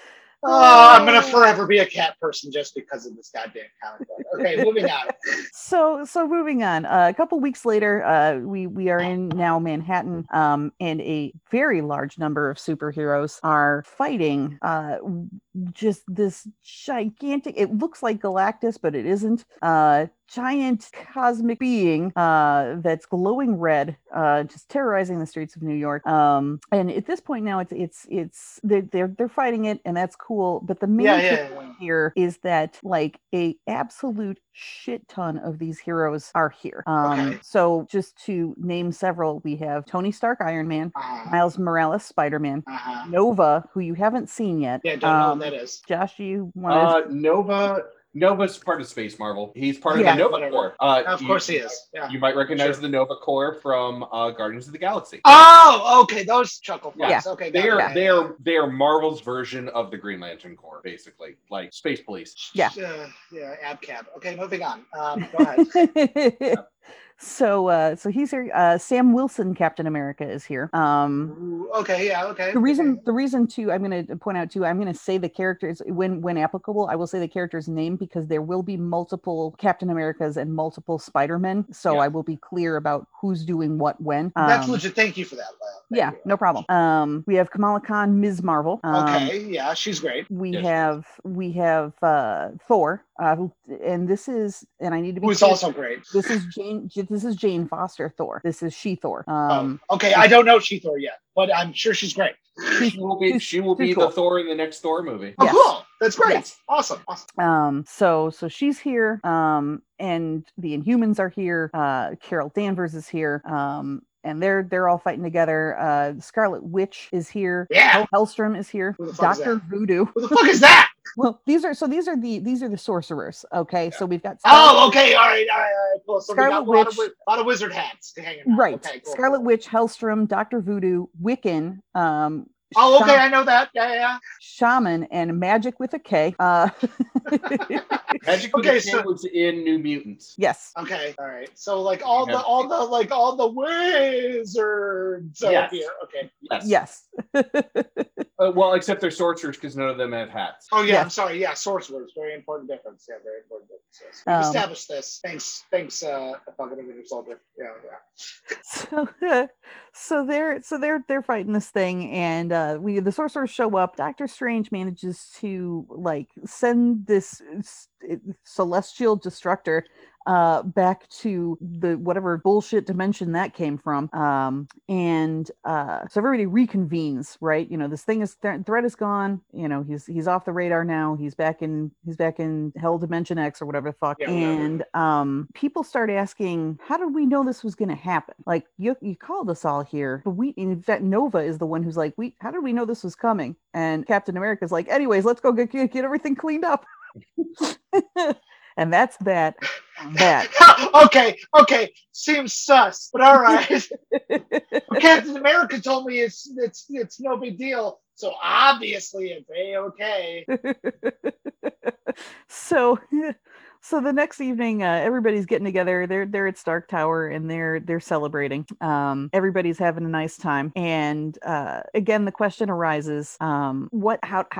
I'm gonna forever be a cat person just because of this goddamn comic book. Okay, moving on. So moving on. A couple weeks later, we are in now Manhattan, and a very large number of superheroes are fighting just this gigantic, it looks like Galactus, but it isn't, giant cosmic being that's glowing red, just terrorizing the streets of New York. And at this point now, it's they're fighting it, and that's cool. But the main point here is that like a absolute shit ton of these heroes are here. So just to name several, we have Tony Stark, Iron Man, Miles Morales, Spider-Man, Nova, who you haven't seen yet. Yeah, don't know who that is. Josh, you want to? Nova's part of Space Marvel. He's part of the Nova Corps. Of course he is. Yeah. You might recognize the Nova Corps from Guardians of the Galaxy. Oh, okay. Those chuckle flies. Yeah. Okay, they are Marvel's version of the Green Lantern Corps, basically. Like Space Police. Yeah. Abcab. Okay, moving on. Go ahead. So he's here. Sam Wilson, Captain America, is here. The reason I'm going to point out too, I'm going to say the characters when applicable, I will say the character's name because there will be multiple Captain Americas and multiple Spider-Men. So I will be clear about who's doing what when. That's legit. Thank you for that. Thank you. No problem. We have Kamala Khan, Ms. Marvel. She's great. We have Thor, and I need to be clear, also great. This is Jane. This is Jane Foster Thor. This is She-Thor. I don't know She-Thor yet, but I'm sure she's great. She will be the Thor in the next Thor movie. Oh, yes. Cool. That's great. Yes. Awesome. So she's here. And the Inhumans are here. Carol Danvers is here. And they're all fighting together. Scarlet Witch is here. Yeah. Hellstrom is here. Dr. Voodoo. Who the fuck is that? Well, these are the sorcerers. Okay, yeah. So we've got. All right. Cool. So Scarlet Witch, a lot of wizard hats to hang around. Right. Okay, cool. Scarlet Witch, Hellstrom, Dr. Voodoo, Wiccan. Shaman, I know that. Yeah. Shaman and Magic with a K. Magic with a K was in New Mutants. Yes. Okay. All right. So like all the wizards out here. Okay. Yes. Well, except they're sorcerers because none of them have hats. Oh yeah. Yes. I'm sorry. Yeah, sorcerers. Very important difference. Yeah, very important difference. Yes. We've established this. Thanks. Fucking Winter Soldier. Yeah. So they're fighting this thing and. The sorcerers show up. Doctor Strange manages to like send this celestial destructor back to the whatever bullshit dimension that came from, so everybody reconvenes, right? You know, this thing is threat is gone. You know, he's off the radar now. He's back in Hell Dimension X or whatever the fuck. Yeah, and people start asking, how did we know this was going to happen? Like you called us all here, but Nova is the one who's like, how did we know this was coming? And Captain America's like, anyways, let's go get everything cleaned up. And that's that. Okay. Seems sus, but all right. Captain America told me it's no big deal, so obviously it's A-okay. So the next evening, everybody's getting together. They're at Stark Tower and they're celebrating. Everybody's having a nice time. And again, the question arises: How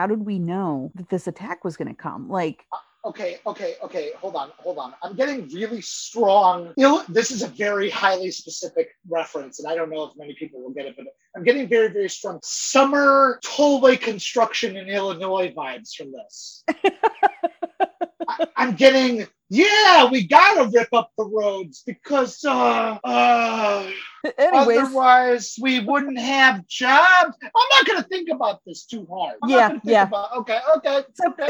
did we know that this attack was going to come? Like. Okay. Hold on. I'm getting really strong. You know, this is a very highly specific reference, and I don't know if many people will get it, but I'm getting very, very strong summer tollway construction in Illinois vibes from this. I'm getting, we gotta rip up the roads because otherwise we wouldn't have jobs. I'm not gonna think about this too hard.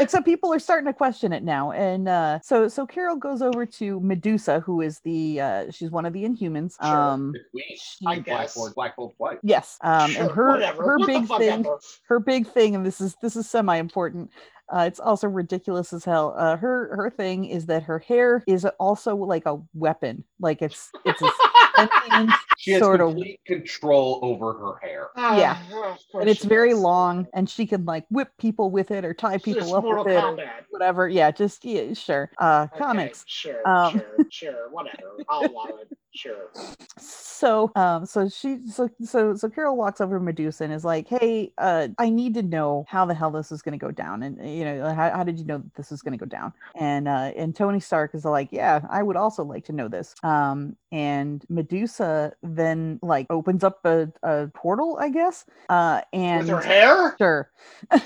So people are starting to question it now, and so Carol goes over to Medusa, who is the she's one of the Inhumans. Sure. Black Bolt wife. Yes. And her big thing, and this is semi-important. It's also ridiculous as hell. Her thing is that her hair is also like a weapon. Like it's she has complete control over her hair. And it's very long, and she can like whip people with it or tie people up with it, or whatever. Comics. Sure, whatever. I'll allow it. Sure. So Carol walks over to Medusa and is like, hey, I need to know how the hell this is going to go down. And, you know, how did you know that this is going to go down? And Tony Stark is like, yeah, I would also like to know this. And Medusa then, like, opens up a portal, I guess. And with her hair? Sure. Okay.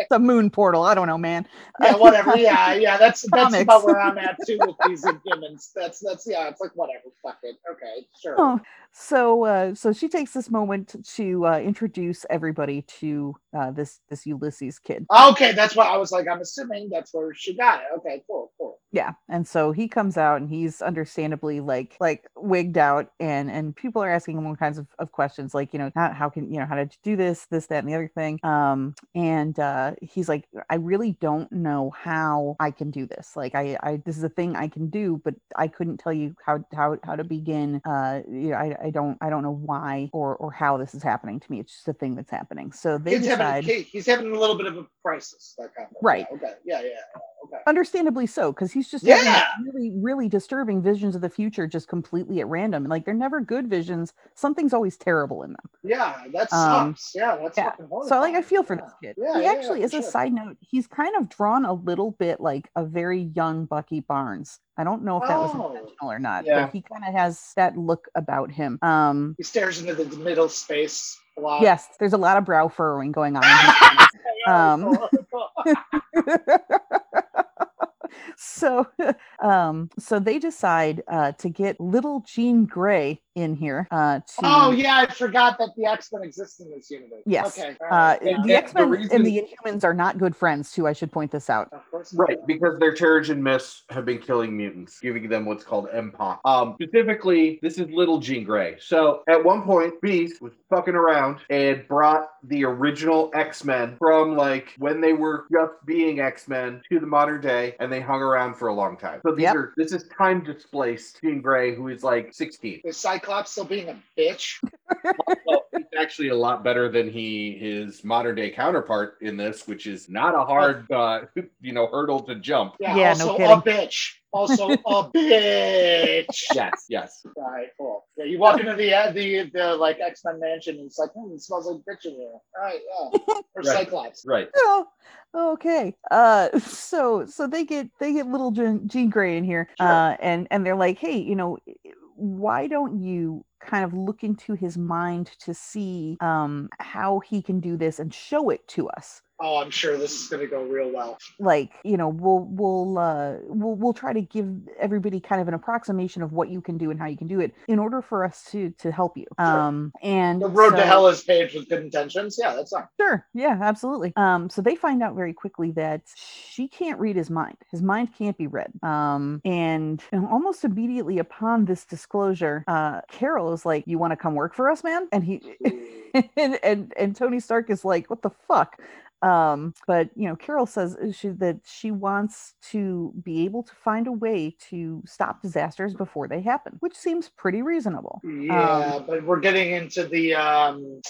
It's a moon portal. I don't know, man. Yeah, whatever. Yeah. That's about where I'm at too with these Inhumans. That's it's like whatever. Fuck it. Okay, sure. Oh. So she takes this moment to introduce everybody to this Ulysses kid. Okay, that's why I was like, I'm assuming that's where she got it. Okay, cool. Yeah, and so he comes out and he's understandably like wigged out, and people are asking him all kinds of questions, like, you know, how did you do this, that, and the other thing. And he's like, I really don't know how I can do this. Like, I this is a thing I can do, but I couldn't tell you how to begin. You know, I don't know why or how this is happening to me. It's just a thing that's happening. So they decide he's having a little bit of a crisis. That kind of right. Yeah, okay. Yeah. Okay. Understandably so, because he's just having really, really disturbing visions of the future, just completely at random. Like, they're never good visions. Something's always terrible in them. Yeah, that sucks. That's fucking horrible. So, like, I feel for this kid. Yeah, he actually, as a side note, he's kind of drawn a little bit like a very young Bucky Barnes. I don't know if that was intentional or not, but he kind of has that look about him. He stares into the middle space a lot. Yes, there's a lot of brow furrowing going on. So they decide to get little Jean Grey in here. I forgot that the X-Men exist in this universe. Yes. Okay. Right. The X-Men and the Inhumans are not good friends, too. I should point this out. Of course. Right, because their Terrigen myths have been killing mutants, giving them what's called MPOC. Specifically, this is little Jean Grey. So, at one point, Beast was fucking around and brought the original X-Men from, like, when they were just being X-Men to the modern day, and they hung around for a long time. So, this is time-displaced Jean Grey, who is, like, 16. The Cyclops still being a bitch. Well, he's actually a lot better than his modern day counterpart in this, which is not a hard hurdle to jump. Yeah, also no kidding. A bitch. Also a bitch. Yes. All right, cool. Yeah, you walk into the like X-Men mansion and it's like, it smells like bitch in here. All right, yeah. Or Cyclops. Right. Oh, okay. So they get little Jean Grey in here. Sure. And they're like, hey, you know, why don't you kind of look into his mind to see how he can do this and show it to us? Oh, I'm sure this is going to go real well. Like, you know, we'll try to give everybody kind of an approximation of what you can do and how you can do it in order for us to help you. Sure. And the road to hell is paved with good intentions. Yeah, that's fine. Sure. Yeah, absolutely. So they find out very quickly that she can't read his mind. His mind can't be read. And almost immediately upon this disclosure, Carol is like, "You want to come work for us, man?" And he and Tony Stark is like, "What the fuck?" But, you know, Carol says that she wants to be able to find a way to stop disasters before they happen, which seems pretty reasonable. Yeah, but we're getting into the,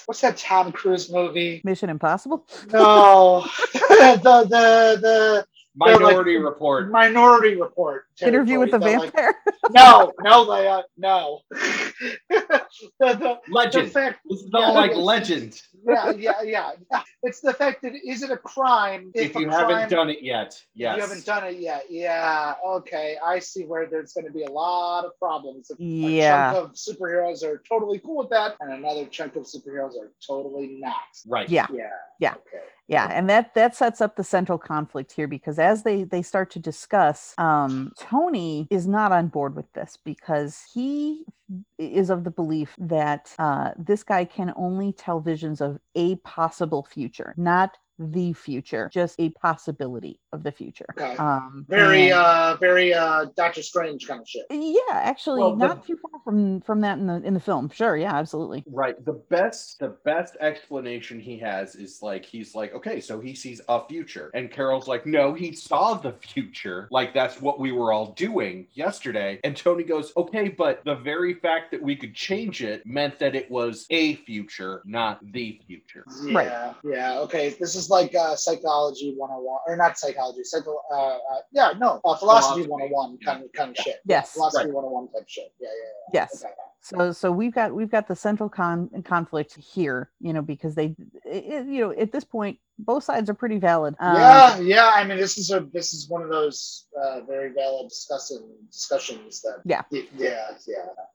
what's that Tom Cruise movie? Mission Impossible? No, the Minority Report. Minority Report. Interview with a Vampire? Like, no, Leia, no. the Legend. The fact, this is not like Legend. Yeah. It's the fact that, is it a crime? If you haven't done it yet, yes. You haven't done it yet, yeah. Okay, I see where there's going to be a lot of problems. A chunk of superheroes are totally cool with that, and another chunk of superheroes are totally not. Right. Yeah. Okay. Yeah, and that sets up the central conflict here, because as they start to discuss, Tony is not on board with this because he is of the belief that this guy can only tell visions of a possible future, not the future, just a possibility of the future. Okay. Very Doctor Strange kind of shit. Yeah, actually, not too far from that in the film. Sure, yeah, absolutely. Right. The best explanation he has is like, he's like, okay, so he sees a future, and Carol's like, no, he saw the future. Like, that's what we were all doing yesterday. And Tony goes, okay, but the very fact that we could change it meant that it was a future, not the future. Yeah. Right. Yeah. Okay. This is was like psychology 101, or not psychology, philosophy 101 kind of shit. Yes, philosophy 101 type shit. Yeah. Yes. Okay. So we've got the central conflict here, because they at this point both sides are pretty valid. I mean, this is one of those very valid discussions that. Yeah.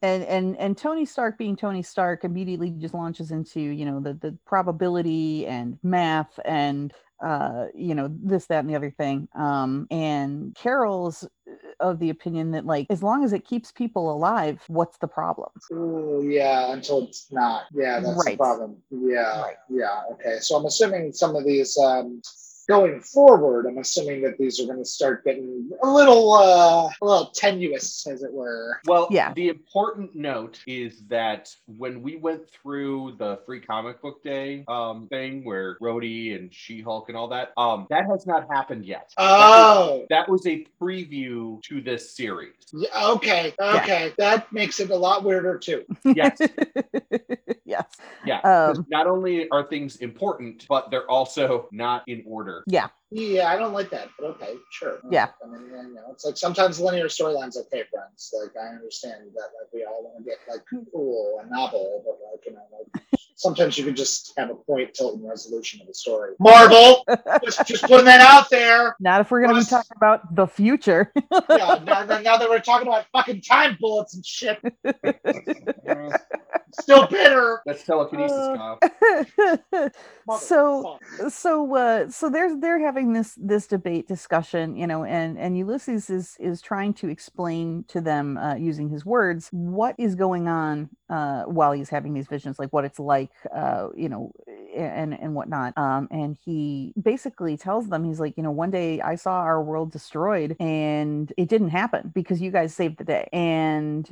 And Tony Stark being Tony Stark immediately just launches into the probability and math and this, that, and the other thing. And Carol's of the opinion that, like, as long as it keeps people alive, what's the problem? Ooh, yeah, until it's not. Yeah, that's the problem. Yeah, right. Yeah, okay. So I'm assuming some of these, going forward, I'm assuming that these are going to start getting a little tenuous, as it were. Well, yeah. The important note is that when we went through the free comic book day thing where Rhodey and She-Hulk and all that, that has not happened yet. Oh! That was a preview to this series. Yeah, okay. Yeah. That makes it a lot weirder, too. Yes. Yes. Yeah. Not only are things important, but they're also not in order. Yeah. Yeah, I don't like that, but okay, sure. Yeah. I mean, it's like sometimes linear storylines are okay, friends. Like, I understand that, like, we all want to get, like, cool and novel, but, like, sometimes you can just have a point, tilt, and resolution of the story. Marvel! just putting that out there! Not if we're going to be talking about the future. Yeah, now that we're talking about fucking time bullets and shit. Still bitter. That's telekinesis, Kyle. So they're having this debate discussion, and Ulysses is trying to explain to them using his words what is going on while he's having these visions, like what it's like, and whatnot. And he basically tells them, he's like, one day I saw our world destroyed, and it didn't happen because you guys saved the day, and.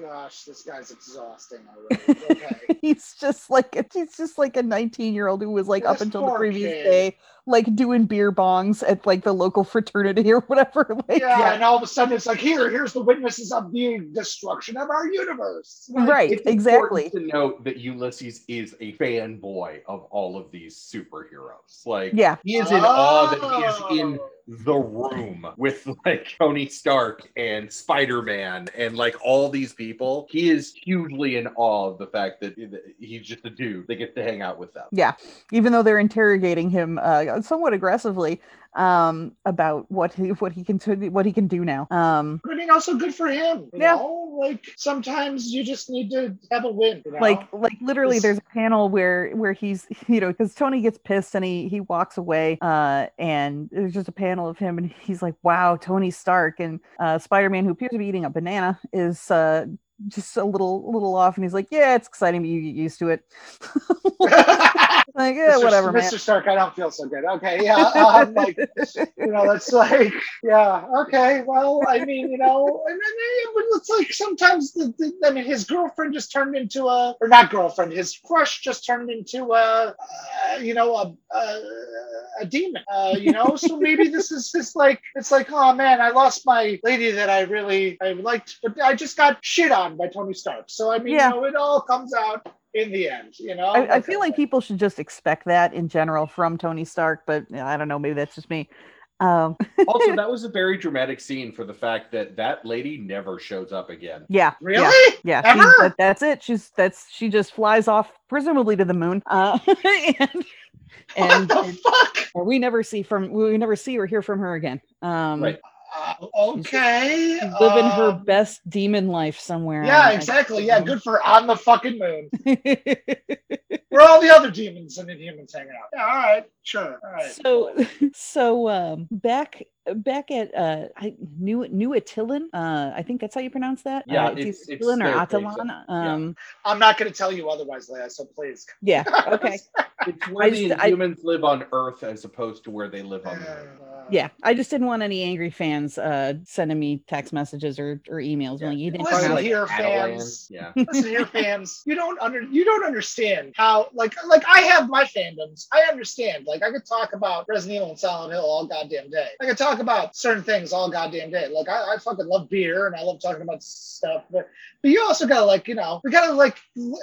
Gosh, this guy's exhausting already. Okay. he's just like a 19-year-old who was like up until the previous day, like doing beer bongs at like the local fraternity or whatever. Like, yeah, and all of a sudden it's like here's the witnesses of the destruction of our universe. Like, right, it's exactly. Important to note that Ulysses is a fanboy of all of these superheroes. Like, yeah. He is in awe that he is in the room with like Tony Stark and Spider-Man and like all these people. He is hugely in awe of the fact that he's just a dude that gets to hang out with them. Yeah, even though they're interrogating him somewhat aggressively about what he can do now. I mean, also good for him. You know? Like, sometimes you just need to have a win. Like literally, there's a panel where he's because Tony gets pissed and he walks away, and there's just a panel of him, and he's like, "Wow, Tony Stark," and Spider-Man, who appears to be eating a banana, is just a little off, and he's like, "Yeah, it's exciting, but you get used to it." Like, yeah, whatever, man. Mr. Stark, I don't feel so good. Okay, yeah. That's like, yeah, okay. Well, I mean, and then it's like sometimes, his girlfriend just turned into his crush just turned into a demon, So maybe this is just like, it's like, oh man, I lost my lady that I liked, but I just got shit on by Tony Stark. So, I mean, it all comes out. In the end, I feel like people should just expect that in general from Tony Stark, but I don't know, maybe that's just me. Also, that was a very dramatic scene for the fact that lady never shows up again. Yeah. Really? Yeah. That's it. She just flies off, presumably to the moon. And what the fuck? We never see or hear from her again. Right. Okay. She's living her best demon life somewhere. Yeah, exactly. Yeah, good for on the fucking moon. Where all the other demons and Inhumans hanging out. Yeah, all right, sure. All right. So back at New Attilan, I think that's how you pronounce that. Yeah, it's Attilan or Attilan. I'm not going to tell you otherwise, Leia. So please. Yeah. Okay. It's where the Inhumans live on Earth as opposed to where they live on the moon. Yeah, I just didn't want any angry fans sending me text messages or emails. Yeah. Like, you didn't listen here, fans. Yeah. Listen here, fans. You don't understand how like I have my fandoms. I understand. Like, I could talk about Resident Evil and Silent Hill all goddamn day. I could talk about certain things all goddamn day. Like, I fucking love beer and I love talking about stuff. But you also gotta we gotta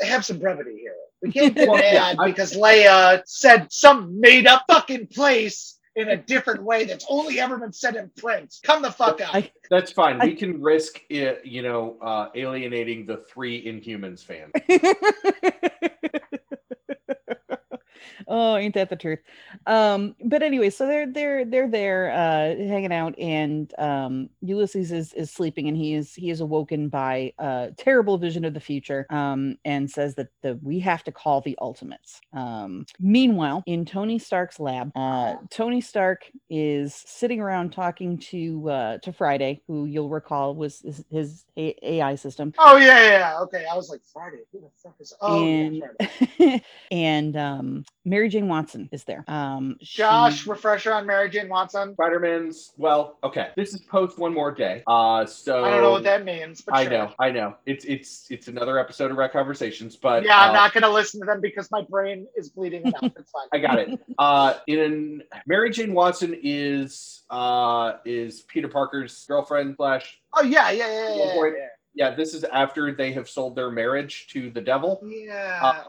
have some brevity here. We can't get mad because Leia said some made-up fucking place in a different way that's only ever been said in print. Come the fuck out. That's fine. We can risk it, you know, alienating the three Inhumans fans. Oh, ain't that the truth? But anyway, so they're there hanging out, and Ulysses is sleeping, and he is awoken by a terrible vision of the future, and says that we have to call the Ultimates. Meanwhile, in Tony Stark's lab, Tony Stark is sitting around talking to Friday, who you'll recall was his AI system. Oh yeah. Okay, I was like, Friday, who the fuck is? Oh, and Friday. And Mary Jane Watson is there. Josh, refresher on Mary Jane Watson. Spider-Man's, well, okay. This is post One More Day. So I don't know what that means, but I know. It's another episode of Red Conversations, but yeah, I'm not gonna listen to them because my brain is bleeding it out. It's fine. I got it. In Mary Jane Watson is Peter Parker's girlfriend / oh yeah. Yeah, this is after they have sold their marriage to the devil. Yeah.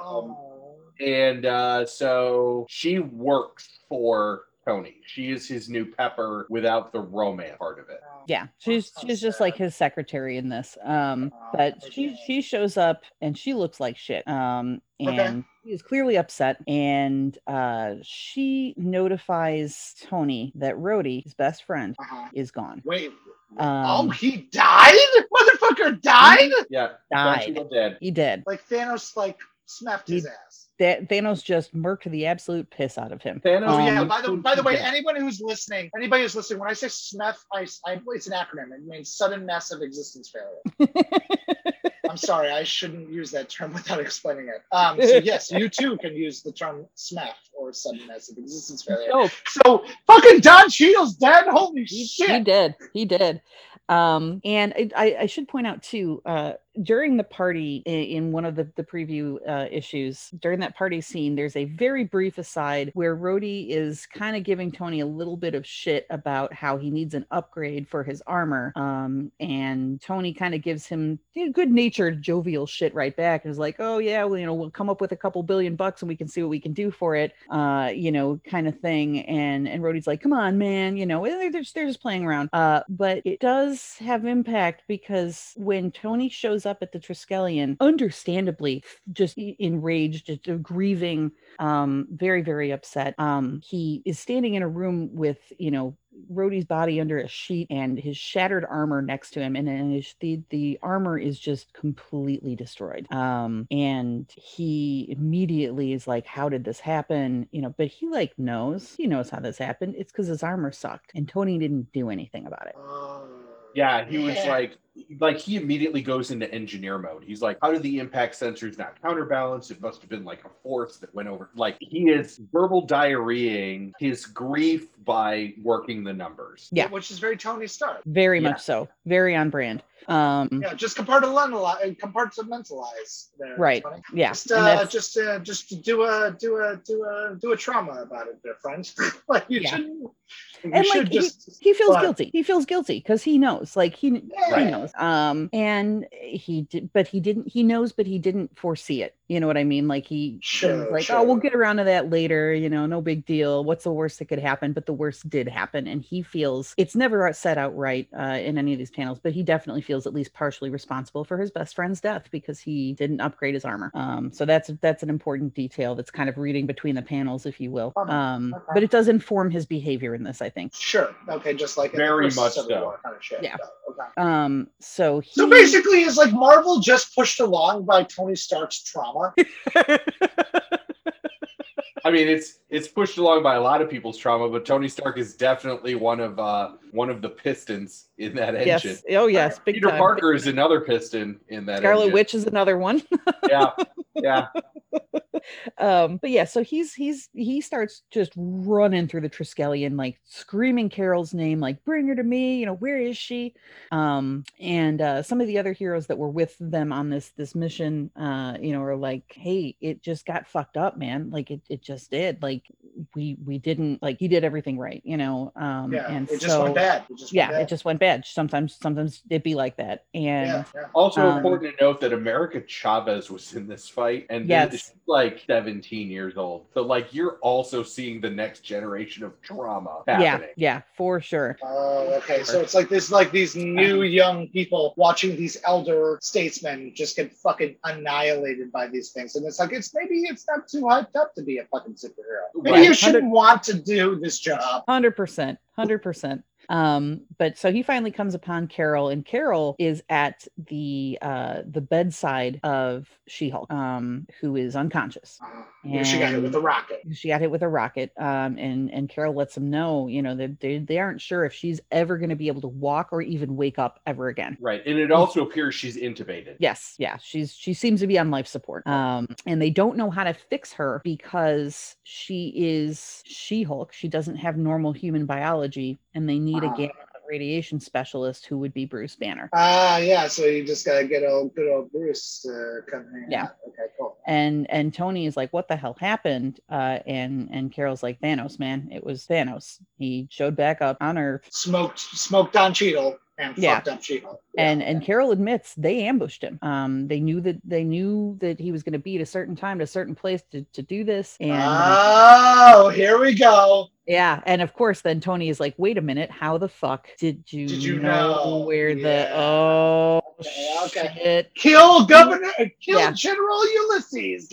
And so she works for Tony. She is his new Pepper without the romance part of it. Yeah, she's just like his secretary in this. But she shows up and she looks like shit. And he is clearly upset, and she notifies Tony that Rhodey, his best friend, is gone. Wait. He died? Motherfucker died? Yeah. Died. He did. Like Thanos, smacked his ass. Thanos just murked the absolute piss out of him. Thanos, by the way, anybody who's listening, when I say SMEF, it's an acronym. It means sudden massive existence failure. I'm sorry, I shouldn't use that term without explaining it. So yes, you too can use the term SMEF or sudden massive existence failure. No. So fucking Don Cheadle's dead. Holy shit. He did. And I should point out too, during the party in one of the preview issues, during that party scene, there's a very brief aside where Rhodey is kind of giving Tony a little bit of shit about how he needs an upgrade for his armor. And Tony kind of gives him good-natured, jovial shit right back and is like, oh yeah, well, we'll come up with a couple $1 billion and we can see what we can do for it, kind of thing. And Rhodey's like, come on, man, they're just playing around. But it does have impact because when Tony shows up at the Triskelion, understandably just enraged, just grieving, very, very upset. He is standing in a room with, Rhodey's body under a sheet and his shattered armor next to him, and the armor is just completely destroyed. And he immediately is like, how did this happen? But he knows. He knows how this happened. It's because his armor sucked and Tony didn't do anything about it. Yeah, he was like he immediately goes into engineer mode. He's like, how did the impact sensors not counterbalance? It must have been like a force that went over. Like, he is verbal diarrheaing his grief by working the numbers. Yeah. Which is very Tony Stark. Very much so. Very on brand. Just compartmentalize there. Right. Tony. Yeah. Just do a trauma about it there, friends. Shouldn't. And he feels guilty. He feels guilty because he knows. He knows. And he did, but he didn't. He knows, but he didn't foresee it. You know what I mean? Oh, we'll get around to that later. No big deal. What's the worst that could happen? But the worst did happen, and he feels it's never said outright in any of these panels. But he definitely feels at least partially responsible for his best friend's death because he didn't upgrade his armor. So that's an important detail that's kind of reading between the panels, if you will. Okay. But it does inform his behavior in this, I think. Sure. Okay. Just like very much so. Kind of shit. Yeah. So, okay. So basically, it's like Marvel just pushed along by Tony Stark's trauma. I mean, it's pushed along by a lot of people's trauma, but Tony Stark is definitely one of the pistons in that engine. Yes. Oh yes, big Peter time. Parker is another piston in that. Scarlet Witch is another one. Yeah. But yeah, so he starts just running through the Triskelion, like screaming Carol's name, like, bring her to me, you know, where is she? And some of the other heroes that were with them on this mission, you know, are like, hey, it just got fucked up, man. Like it just did. Like we didn't, like, he did everything right, you know. It just went bad. Sometimes it'd be like that. And also important to note that America Chavez was in this fight, and she's like 17 years old. So like you're also seeing the next generation of trauma happening. Yeah, for sure. Oh, okay. So it's like this, like these new young people watching these elder statesmen just get fucking annihilated by these things, and it's like it's not too hyped up to be a fucking superhero. Maybe you shouldn't want to do this job. 100%. But so he finally comes upon Carol, and Carol is at the bedside of She-Hulk, who is unconscious. And she got hit with a rocket. And Carol lets him know, you know, that they aren't sure if she's ever going to be able to walk or even wake up ever again. Right. And it also appears she's intubated. Yes. Yeah. She seems to be on life support. And they don't know how to fix her because she is She-Hulk. She doesn't have normal human biology, and they need a gamma radiation specialist who would be Bruce Banner. So you just gotta get good old Bruce coming in. Yeah. Okay, cool. And Tony is like, what the hell happened? And Carol's like, Thanos, man. It was Thanos. He showed back up on Earth. Smoked Don Cheadle. Fucked up She-Hulk. And Carol admits they ambushed him. They knew that he was going to be at a certain time, to a certain place to do this. And here we go. Yeah, and of course, then Tony is like, "Wait a minute, how the fuck did you know where the shit? Kill General Ulysses?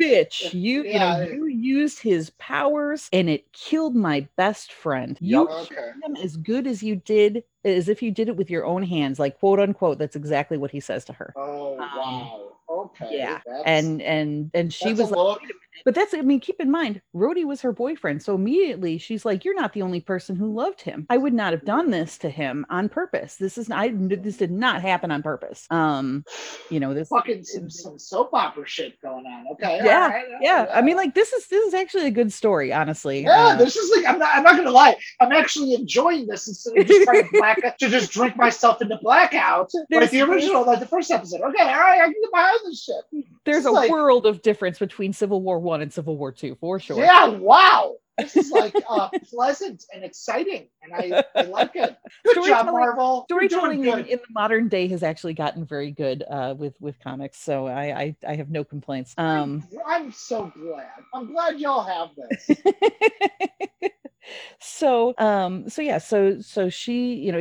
Bitch! You used his powers, and it killed my best friend. You killed him as good as you did." As if you did it with your own hands, like, quote unquote. That's exactly what he says to her. Oh, wow. Okay. Yeah. And she was like, but that's, I mean, keep in mind, Rhodey was her boyfriend. So immediately she's like, you're not the only person who loved him. I would not have done this to him on purpose. This did not happen on purpose. You know, this fucking some soap opera shit going on. Okay. Yeah. All right, I mean, like this is actually a good story, honestly. Yeah. This is like, I'm not going to lie. I'm actually enjoying this instead of just trying to just drink myself into blackout. Like the original, like the first episode. Okay. All right. I can get behind this shit. There's a world of difference between Civil War I and Civil War II, for sure. Yeah, wow. This is like pleasant and exciting, and I like it. Good job, Marvel. Storytelling in the modern day has actually gotten very good with comics, so I have no complaints. I'm so glad. I'm glad y'all have this. So she, you know,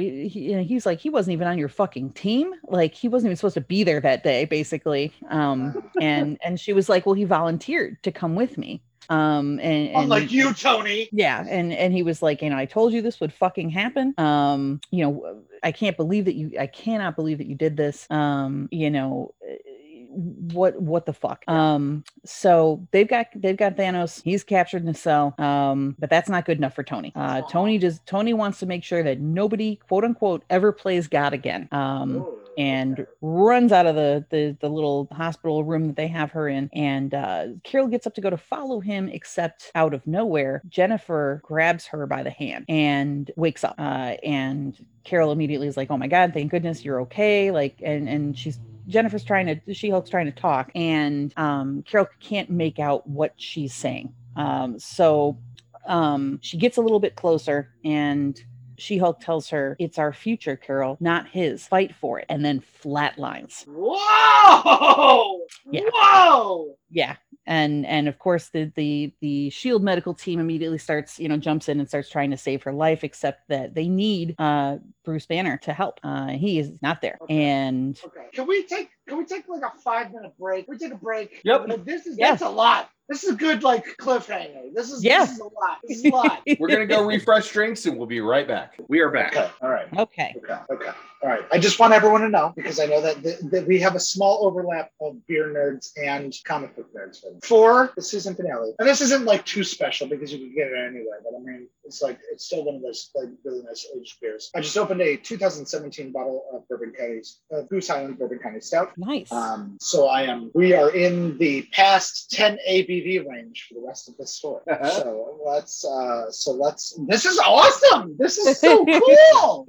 he's like, he wasn't even on your fucking team. Like, he wasn't even supposed to be there that day, basically. And she was like, well, he volunteered to come with me. And unlike you, Tony. Yeah. And he was like, you know, I told you this would fucking happen. You know, I cannot believe that you did this. You know, what the fuck. So they've got Thanos. He's captured in a cell, but that's not good enough for Tony. Tony wants to make sure that nobody, quote unquote, ever plays God again. And runs out of the little hospital room that they have her in, and Carol gets up to go to follow him, except out of nowhere Jennifer grabs her by the hand and wakes up, and Carol immediately is like, oh my god, thank goodness you're okay, like, and Jennifer's She-Hulk's trying to talk, and Carol can't make out what she's saying. So she gets a little bit closer, and She-Hulk tells her, it's our future, Carol, not his. Fight for it. And then flatlines. Whoa! Yeah. Whoa! Yeah. And of course, the SHIELD medical team immediately starts, you know, jumps in and starts trying to save her life, except that they need Bruce Banner to help. He is not there. Okay. And okay. Can we take like a 5-minute break? Can we take a break? Yep. Like, that's a lot. This is a good, like, cliffhanger. This is a lot. This is a lot. We're going to go refresh drinks, and we'll be right back. We are back. Okay. All right. Okay. All right. I just want everyone to know, because I know that that we have a small overlap of beer nerds and comic book nerds for the season finale. And this isn't, like, too special because you can get it anyway. But, I mean, It's like, it's still one of those like really nice aged beers. I just opened a 2017 bottle of Goose Island Bourbon County Stout. Nice. So we are in the past 10 ABV range for the rest of this story. Uh-huh. So let's, this is awesome. This is so cool.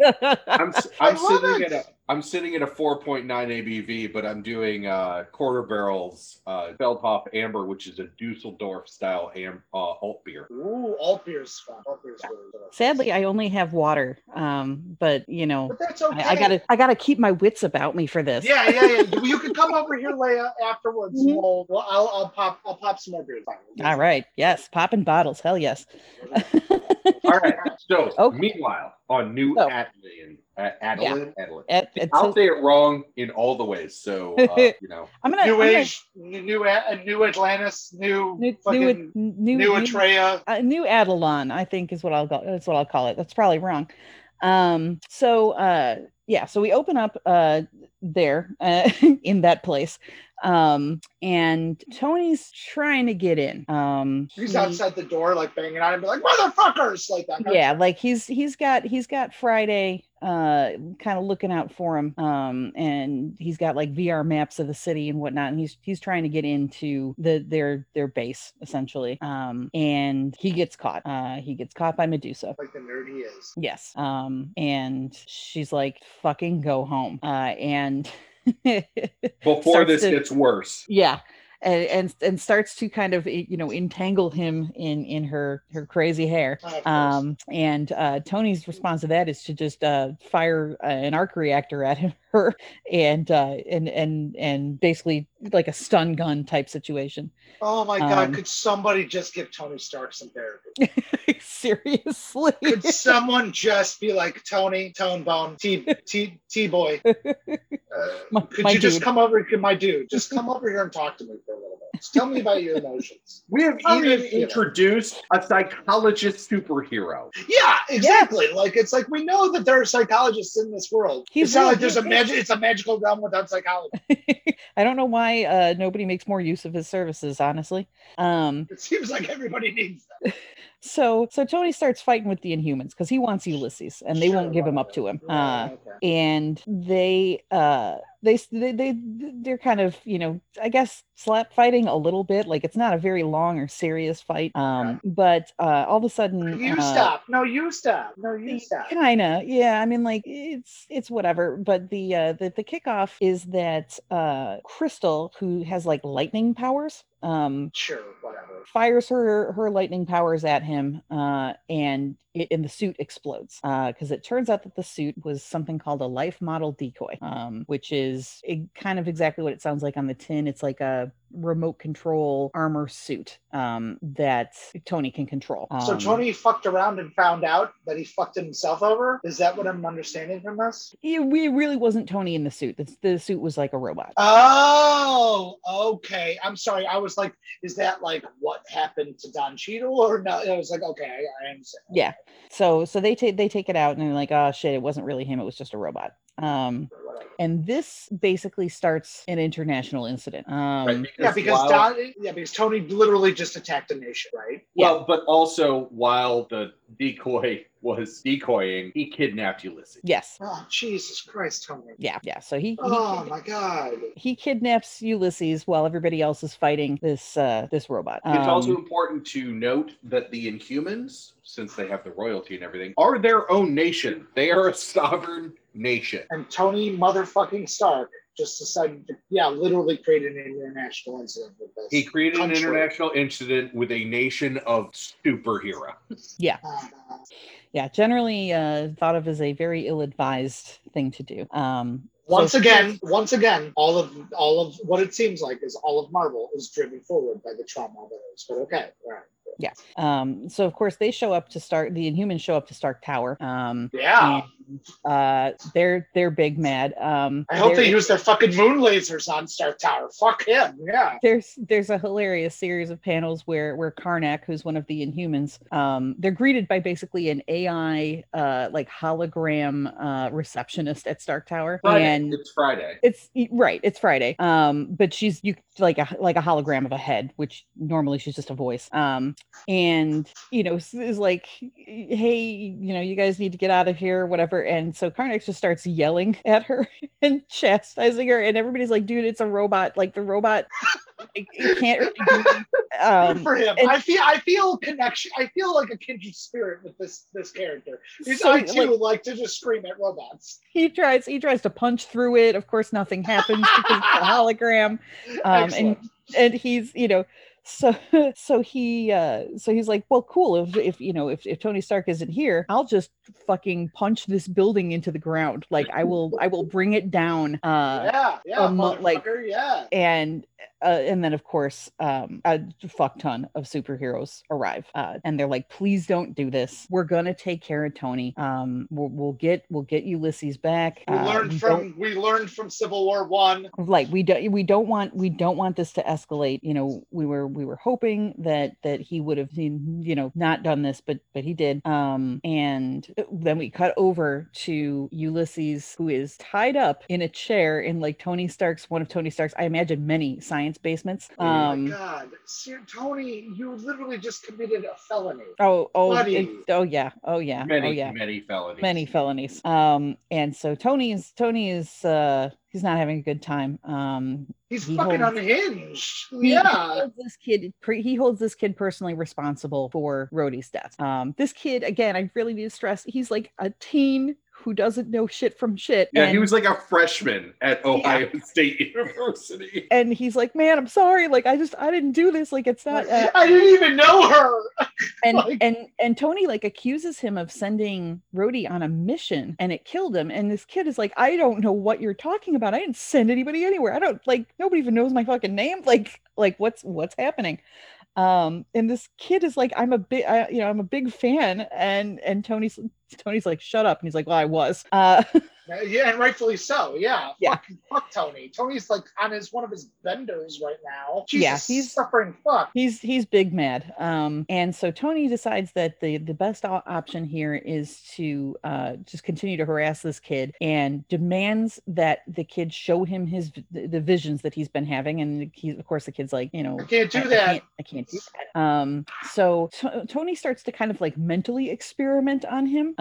I'm sitting at a 4.9 ABV, but I'm doing quarter barrels Feldhoff Amber, which is a Dusseldorf style alt beer. Ooh, alt beer's fun. Alt beer's really good. Sadly, I only have water, but you know, but that's okay. I gotta keep my wits about me for this. Yeah. You can come over here, Leia, afterwards. Mm-hmm. I'll pop some more beers. All right. Yes, popping bottles. Hell yes. All right. So meanwhile, on New Atlantean. I'll say it wrong in all the ways. So you know, New Adelon, I think is what I'll go. That's what I'll call it. That's probably wrong. So we open up there in that place. And Tony's trying to get in. He's outside the door, like banging on him, like motherfuckers, like that. Yeah, like he's got Friday kind of looking out for him. And he's got like VR maps of the city and whatnot, and he's trying to get into their base essentially. And he gets caught. He gets caught by Medusa. Like the nerd he is. Yes. And she's like, "Fucking go home." And before this gets worse. Yeah. And starts to kind of, you know, entangle him in her crazy hair. And Tony's response to that is to just fire an arc reactor at her and basically like a stun gun type situation. Oh my God! Could somebody just give Tony Stark some therapy? Seriously? Could someone just be like, Tony, Tone Bone, T boy? Just come over? My dude, just come over here and talk to me. A little bit. Just tell me about your emotions. We have even introduced a psychologist superhero. Yeah, exactly. Yes. Like it's like we know that there are psychologists in this world. It's not like there's it's a magical realm without psychology. I don't know why nobody makes more use of his services, honestly. It seems like everybody needs them. So Tony starts fighting with the Inhumans because he wants Ulysses, and they won't give him up to him. And they're kind of, you know, I guess slap fighting a little bit. Like it's not a very long or serious fight. But all of a sudden, you stop. Kinda, yeah. I mean, like it's whatever. But the kickoff is that Crystal, who has like lightning powers, fires her lightning powers at him, and the suit explodes, because it turns out that the suit was something called a life model decoy, which is kind of exactly what it sounds like on the tin. It's like a remote control armor suit that Tony can control. So Tony fucked around and found out that he fucked himself over? Is that what I'm understanding from this? It really wasn't Tony in the suit. The suit was like a robot. Oh, okay. I'm sorry. I was like, is that like what happened to Don Cheadle? Or no? I was like, okay, I understand. Yeah. So they take it out and they're like, oh shit, it wasn't really him. It was just a robot. And this basically starts an international incident. Because Tony literally just attacked a nation, right? Well, but also while the decoy was decoying, he kidnapped Ulysses. Yes. Oh, Jesus Christ, Tony. Yeah. So my God. He kidnaps Ulysses while everybody else is fighting this robot. It's also important to note that the Inhumans, since they have the royalty and everything, are their own nation. They are a sovereign nation. And Tony motherfucking Stark just decided to, literally create an international incident with this. He created an international incident with a nation of superheroes. Yeah. Yeah, generally thought of as a very ill-advised thing to do. Once again, all of what it seems like is all of Marvel is driven forward by the trauma of others. But okay, all right. Yeah. So of course they show up to start. The Inhumans show up to Stark Tower. They're big mad. I hope they use their fucking moon lasers on Stark Tower. Fuck him. Yeah. There's a hilarious series of panels where Karnak, who's one of the Inhumans, they're greeted by basically an AI like hologram receptionist at Stark Tower. It's Friday. But she's like a hologram of a head, which normally she's just a voice. and, you know, is like, hey, you know, you guys need to get out of here, whatever. And so Carnage just starts yelling at her and chastising her, and everybody's like, dude, it's a robot. Like, the robot it can't really do anything. Good for him. And I feel connection. I feel like a kindred spirit with this character. So, I too like to just scream at robots. He tries to punch through it. Of course, nothing happens because it's a hologram. And he's, you know, so he's like, well, cool. If you know, if Tony Stark isn't here, I'll just fucking punch this building into the ground. Like, I will bring it down. And then, of course, a fuck ton of superheroes arrive, and they're like, please don't do this. We're gonna take care of Tony. We'll get Ulysses back. We learned from Civil War 1. Like, we don't want this to escalate. You know, we were hoping that he would have, you know, not done this, but he did. And then we cut over to Ulysses, who is tied up in a chair in like one of Tony Stark's, I imagine, many science basements. Oh my God, Sir Tony, you literally just committed a felony. Oh yeah. Many felonies. And so Tony is he's not having a good time. He's fucking unhinged. He holds this kid personally responsible for Rhodey's death. This kid, again, I really need to stress, he's like a teen who doesn't know shit from shit. Yeah, and he was like a freshman at Ohio State University. And he's like, man, I'm sorry. Like, I didn't do this. Like, it's not. I didn't even know her. And and Tony like accuses him of sending Rhodey on a mission, and it killed him. And this kid is like, I don't know what you're talking about. I didn't send anybody anywhere. I don't, like, nobody even knows my fucking name. Like what's happening? And this kid is like, I'm a big fan. And Tony's like, shut up. And he's like, well, I was. Yeah, and rightfully so. Yeah. Fuck Tony. Tony's like on one of his benders right now. Jesus, yeah, he's suffering. Fuck. He's big mad. And so Tony decides that the best option here is to just continue to harass this kid, and demands that the kid show him the visions that he's been having. And of course, the kid's like, you know, I can't do that. I can't do that. So Tony starts to kind of like mentally experiment on him.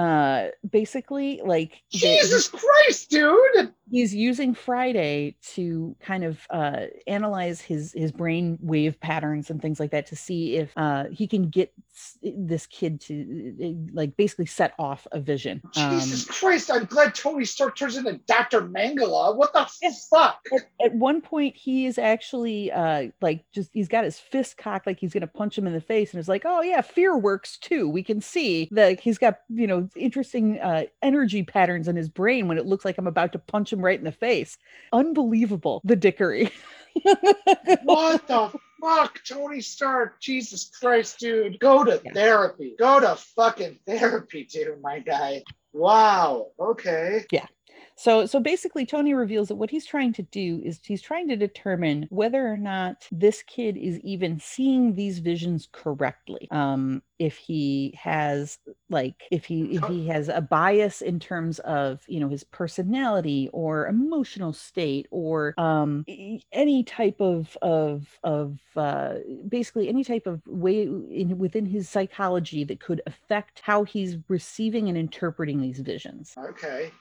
Basically, like, Jesus Christ, dude! He's using Friday to kind of analyze his brain wave patterns and things like that to see if he can get this kid to like basically set off a vision. Jesus Christ, I'm glad Tony Stark turns into Dr. Mangala. What the fuck? At one point, he is actually he's got his fist cocked like he's going to punch him in the face, and it's like, oh yeah, fear works too. We can see that he's got, you know, interesting energy patterns in his brain when it looks like I'm about to punch him right in the face. Unbelievable, the dickery. What the fuck, Tony Stark? Jesus Christ, dude. Go to therapy. Go to fucking therapy, dude, my guy. Wow. Okay. Yeah. So basically, Tony reveals that what he's trying to do is he's trying to determine whether or not this kid is even seeing these visions correctly. If he has a bias in terms of, you know, his personality or emotional state, or any type of basically any type of way within his psychology that could affect how he's receiving and interpreting these visions. Okay,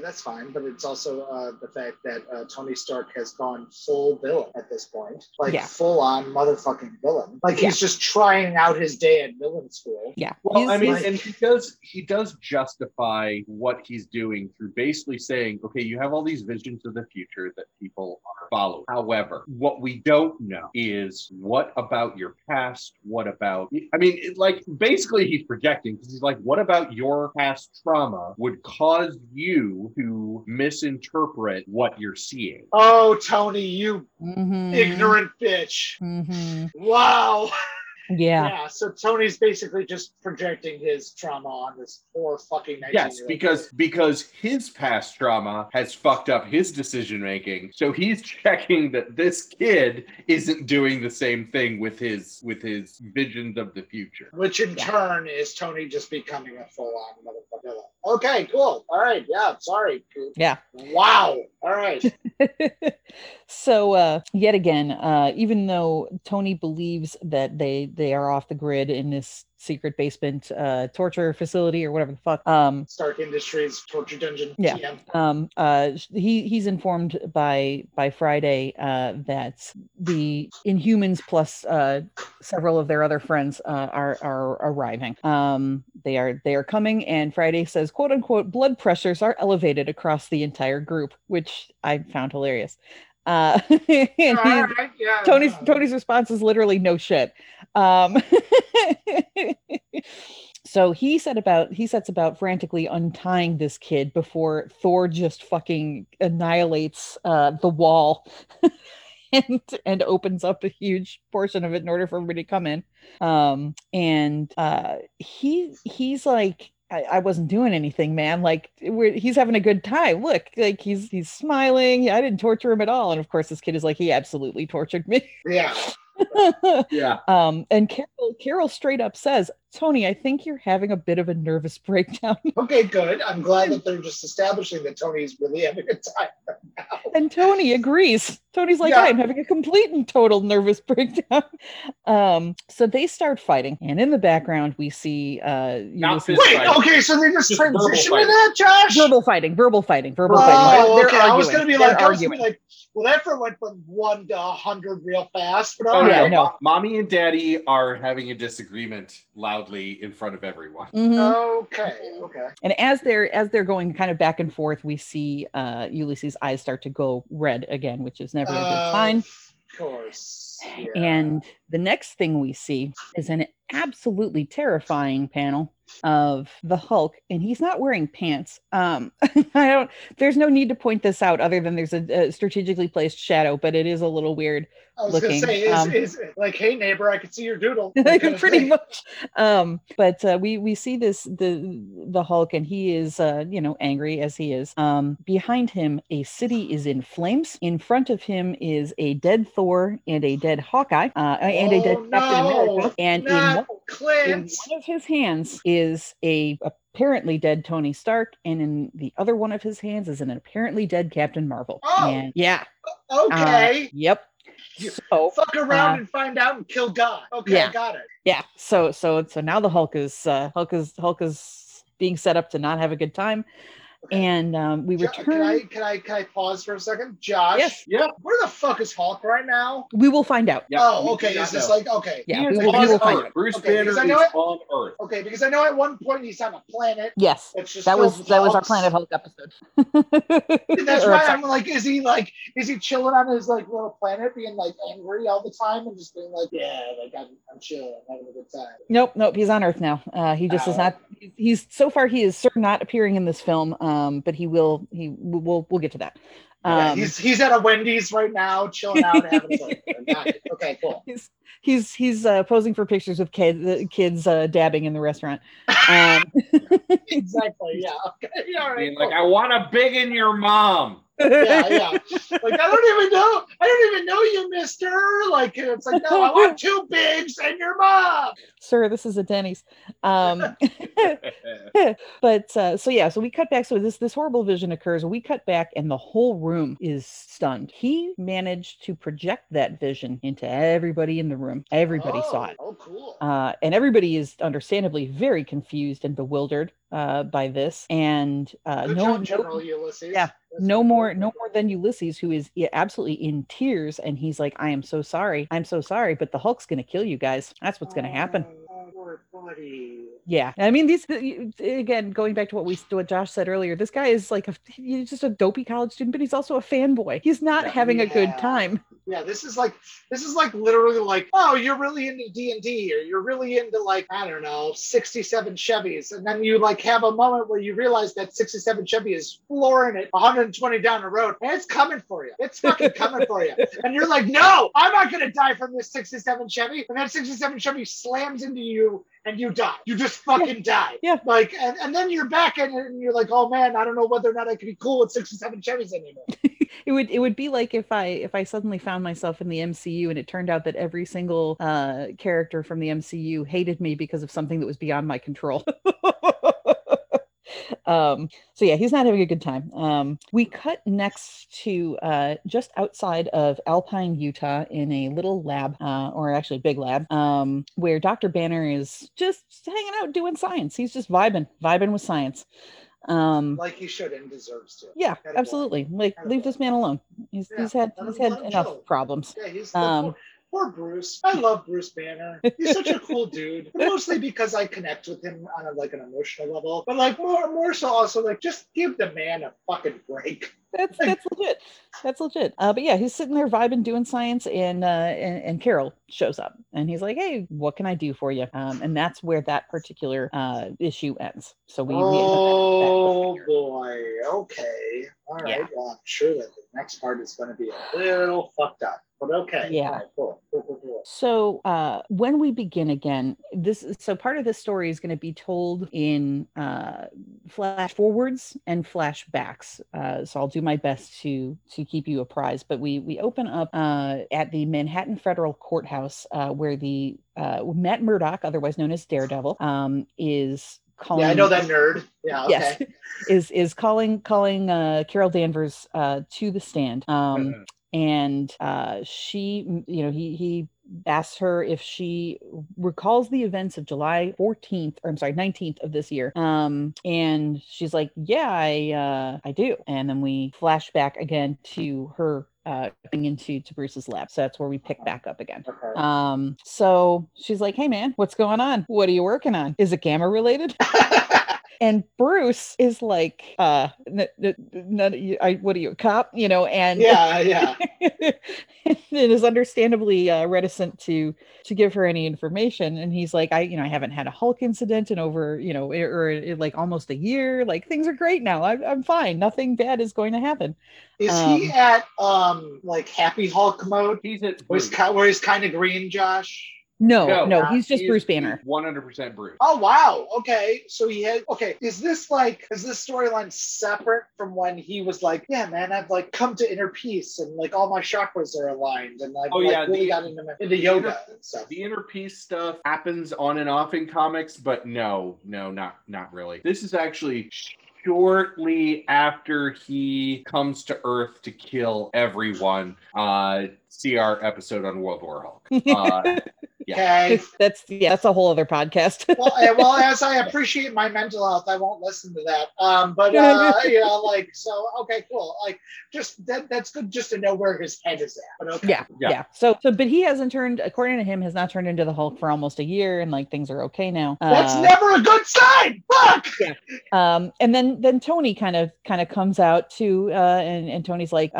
that's fine. But it's also the fact that Tony Stark has gone full villain at this point, like full on motherfucking villain. Like he's just trying out his day at villain school. Yeah. Well, I mean, and he does justify what he's doing through basically saying, okay, you have all these visions of the future that people are following. However, what we don't know is what about your past? What about, I mean, like basically he's projecting, because he's like, what about your past trauma would cause you to misinterpret what you're seeing? Oh, Tony, you ignorant bitch. Mm-hmm. Wow. Yeah. So Tony's basically just projecting his trauma on this poor fucking 19-year-old. Yes, because his past trauma has fucked up his decision making. So he's checking that this kid isn't doing the same thing with his visions of the future. Which in turn is Tony just becoming a full-on motherfucker. Okay, cool. All right. Yeah. Sorry. Yeah. Wow. All right. So yet again, even though Tony believes that they are off the grid in this secret basement torture facility or whatever the fuck, Stark Industries torture dungeon. Yeah. TM. He's informed by Friday that the Inhumans plus several of their other friends are arriving. They are coming, and Friday says, quote unquote, blood pressures are elevated across the entire group, which I found hilarious. Tony's response is literally no shit. So he sets about frantically untying this kid before Thor just fucking annihilates the wall and opens up a huge portion of it in order for everybody to come in. He's like, I wasn't doing anything, man. Like, he's having a good time. Look, like he's smiling. I didn't torture him at all. And of course, this kid is like, he absolutely tortured me. Yeah. Yeah. And Carol straight up says, Tony, I think you're having a bit of a nervous breakdown. Okay, good. I'm glad that they're just establishing that Tony's really having a good time right now. And Tony agrees. Tony's like, yeah. I'm having a complete and total nervous breakdown. So they start fighting. And in the background, we see... so they're just transitioning that, Josh? Verbal fighting. They're okay. Arguing. I was going to be like, well, that went from 1 to 100 real fast. But no. Mommy and Daddy are having a disagreement loudly in front of everyone. Mm-hmm. Okay. And as they're going kind of back and forth, we see Ulysses' eyes start to go red again, which is never a good sign. Of course. Yeah. And the next thing we see is an absolutely terrifying panel of the Hulk, and he's not wearing pants. There's no need to point this out other than there's a strategically placed shadow, but it is a little weird looking. I was going to say, is like, hey neighbor, I could see your doodle. Pretty much. But we see the Hulk, and he is, angry as he is. Behind him, a city is in flames. In front of him is a dead Thor and a dead Hawkeye and a dead Captain America. And in one of his hands is a apparently dead Tony Stark, and in the other one of his hands is an apparently dead Captain Marvel. Oh, and, yeah. Okay. Yep. So, fuck around and find out and kill God. Okay, yeah. Got it. Yeah. So now the Hulk is being set up to not have a good time. Okay. And we return. Can I pause for a second, Josh? Yes. Yeah. Where the fuck is Hulk right now? We will find out. Yeah. Oh, okay. Is this like okay? Yeah. We will find out. Bruce Banner is on Earth. Okay, because I know at one point he's on a planet. Yes. That was our Planet Hulk episode. That's why I'm like, is he chilling on his like little planet, being like angry all the time and just being like, yeah, like I'm chilling, I'm having a good time. Nope. He's on Earth now. He just is not. He's so far he is certainly not appearing in this film. But he will. We'll get to that. He's at a Wendy's right now, chilling out. Okay, cool. He's posing for pictures with kids dabbing in the restaurant. Exactly. Yeah. Okay. All right. I mean, cool. Like, I want a big in your mom. Yeah. Like, I don't even know you, mister. Like, it's like, no, I want 2 bigs and your mom. Sir, this is a Denny's. So we cut back. So this horrible vision occurs. We cut back and the whole room is stunned. He managed to project that vision into everybody in the room. Everybody saw it. Oh, cool. And everybody is understandably very confused and bewildered by this. And General Ulysses. Yeah. No more than Ulysses, who is absolutely in tears, and he's like, I'm so sorry, but the Hulk's gonna kill you guys. That's what's gonna happen. Yeah, I mean, these again, going back to what Josh said earlier, this guy is like he's just a dopey college student, but he's also a fanboy. He's not having a good time. Yeah, this is like literally like, oh, you're really into D&D, or you're really into like, I don't know, 67 Chevys, and then you like have a moment where you realize that 67 Chevy is flooring it 120 down the road, and it's coming for you. It's fucking coming for you, and you're like, no, I'm not gonna die from this 67 Chevy, and that 67 Chevy slams into you. And you die. You just fucking die. Yeah. Like, and then you're back and you're like, oh man, I don't know whether or not I could be cool with 67 Chevys anymore. It would be like if I suddenly found myself in the MCU and it turned out that every single character from the MCU hated me because of something that was beyond my control. So yeah, he's not having a good time. We cut next to just outside of Alpine, Utah, in a little lab, or actually big lab, where Dr. Banner is just hanging out doing science. He's just vibing with science. Like he should and deserves to. Yeah, absolutely. Like, leave this man alone. He's had enough problems. Yeah, he's poor Bruce. I love Bruce Banner. He's such a cool dude, but mostly because I connect with him on an emotional level. But like more so also like just give the man a fucking break. That's legit. That's legit. But yeah, he's sitting there vibing, doing science, and Carol shows up, and he's like, "Hey, what can I do for you?" And that's where that particular issue ends. So we. Oh boy. Okay. All right. Yeah. Well, I'm sure that the next part is going to be a little fucked up. But okay. Yeah. Right, cool. So when we begin again, part of this story is going to be told in flash forwards and flashbacks. So I'll do my best to keep you apprised. But we open up at the Manhattan Federal Courthouse, where the Matt Murdock, otherwise known as Daredevil, is calling. Yeah, I know that nerd. Yeah, okay. Yes, is calling Carol Danvers to the stand. Mm-hmm. And she, he asks her if she recalls the events of July 14th, or I'm sorry, 19th of this year. And she's like, yeah, I do. And then we flash back again to her coming into Bruce's lab. So that's where we pick back up again. Okay. So she's like, hey, man, what's going on? What are you working on? Is it gamma related? And Bruce is like, what are you, a cop? And yeah, and is understandably reticent to give her any information. And he's like, I haven't had a Hulk incident in over, almost a year. Like, things are great now. I'm fine. Nothing bad is going to happen. Is he at Happy Hulk mode? He's at where he's kind of green, Josh. No, he's just Bruce Banner. 100% Bruce. Oh, wow. Okay. So is this storyline separate from when he was like, yeah, man, I've come to inner peace and all my chakras are aligned and really got into yoga and stuff. The inner peace stuff happens on and off in comics, but no, not really. This is actually shortly after he comes to Earth to kill everyone. See our episode on World War Hulk. Yeah. Okay. That's a whole other podcast. well, as I appreciate my mental health, I won't listen to that. So okay, cool. Just that's good just to know where his head is at. But okay. Yeah. So but he hasn't turned, according to him, has not turned into the Hulk for almost a year, and things are okay now. That's never a good sign. Fuck. Yeah. And then Tony kind of comes out too, and Tony's like,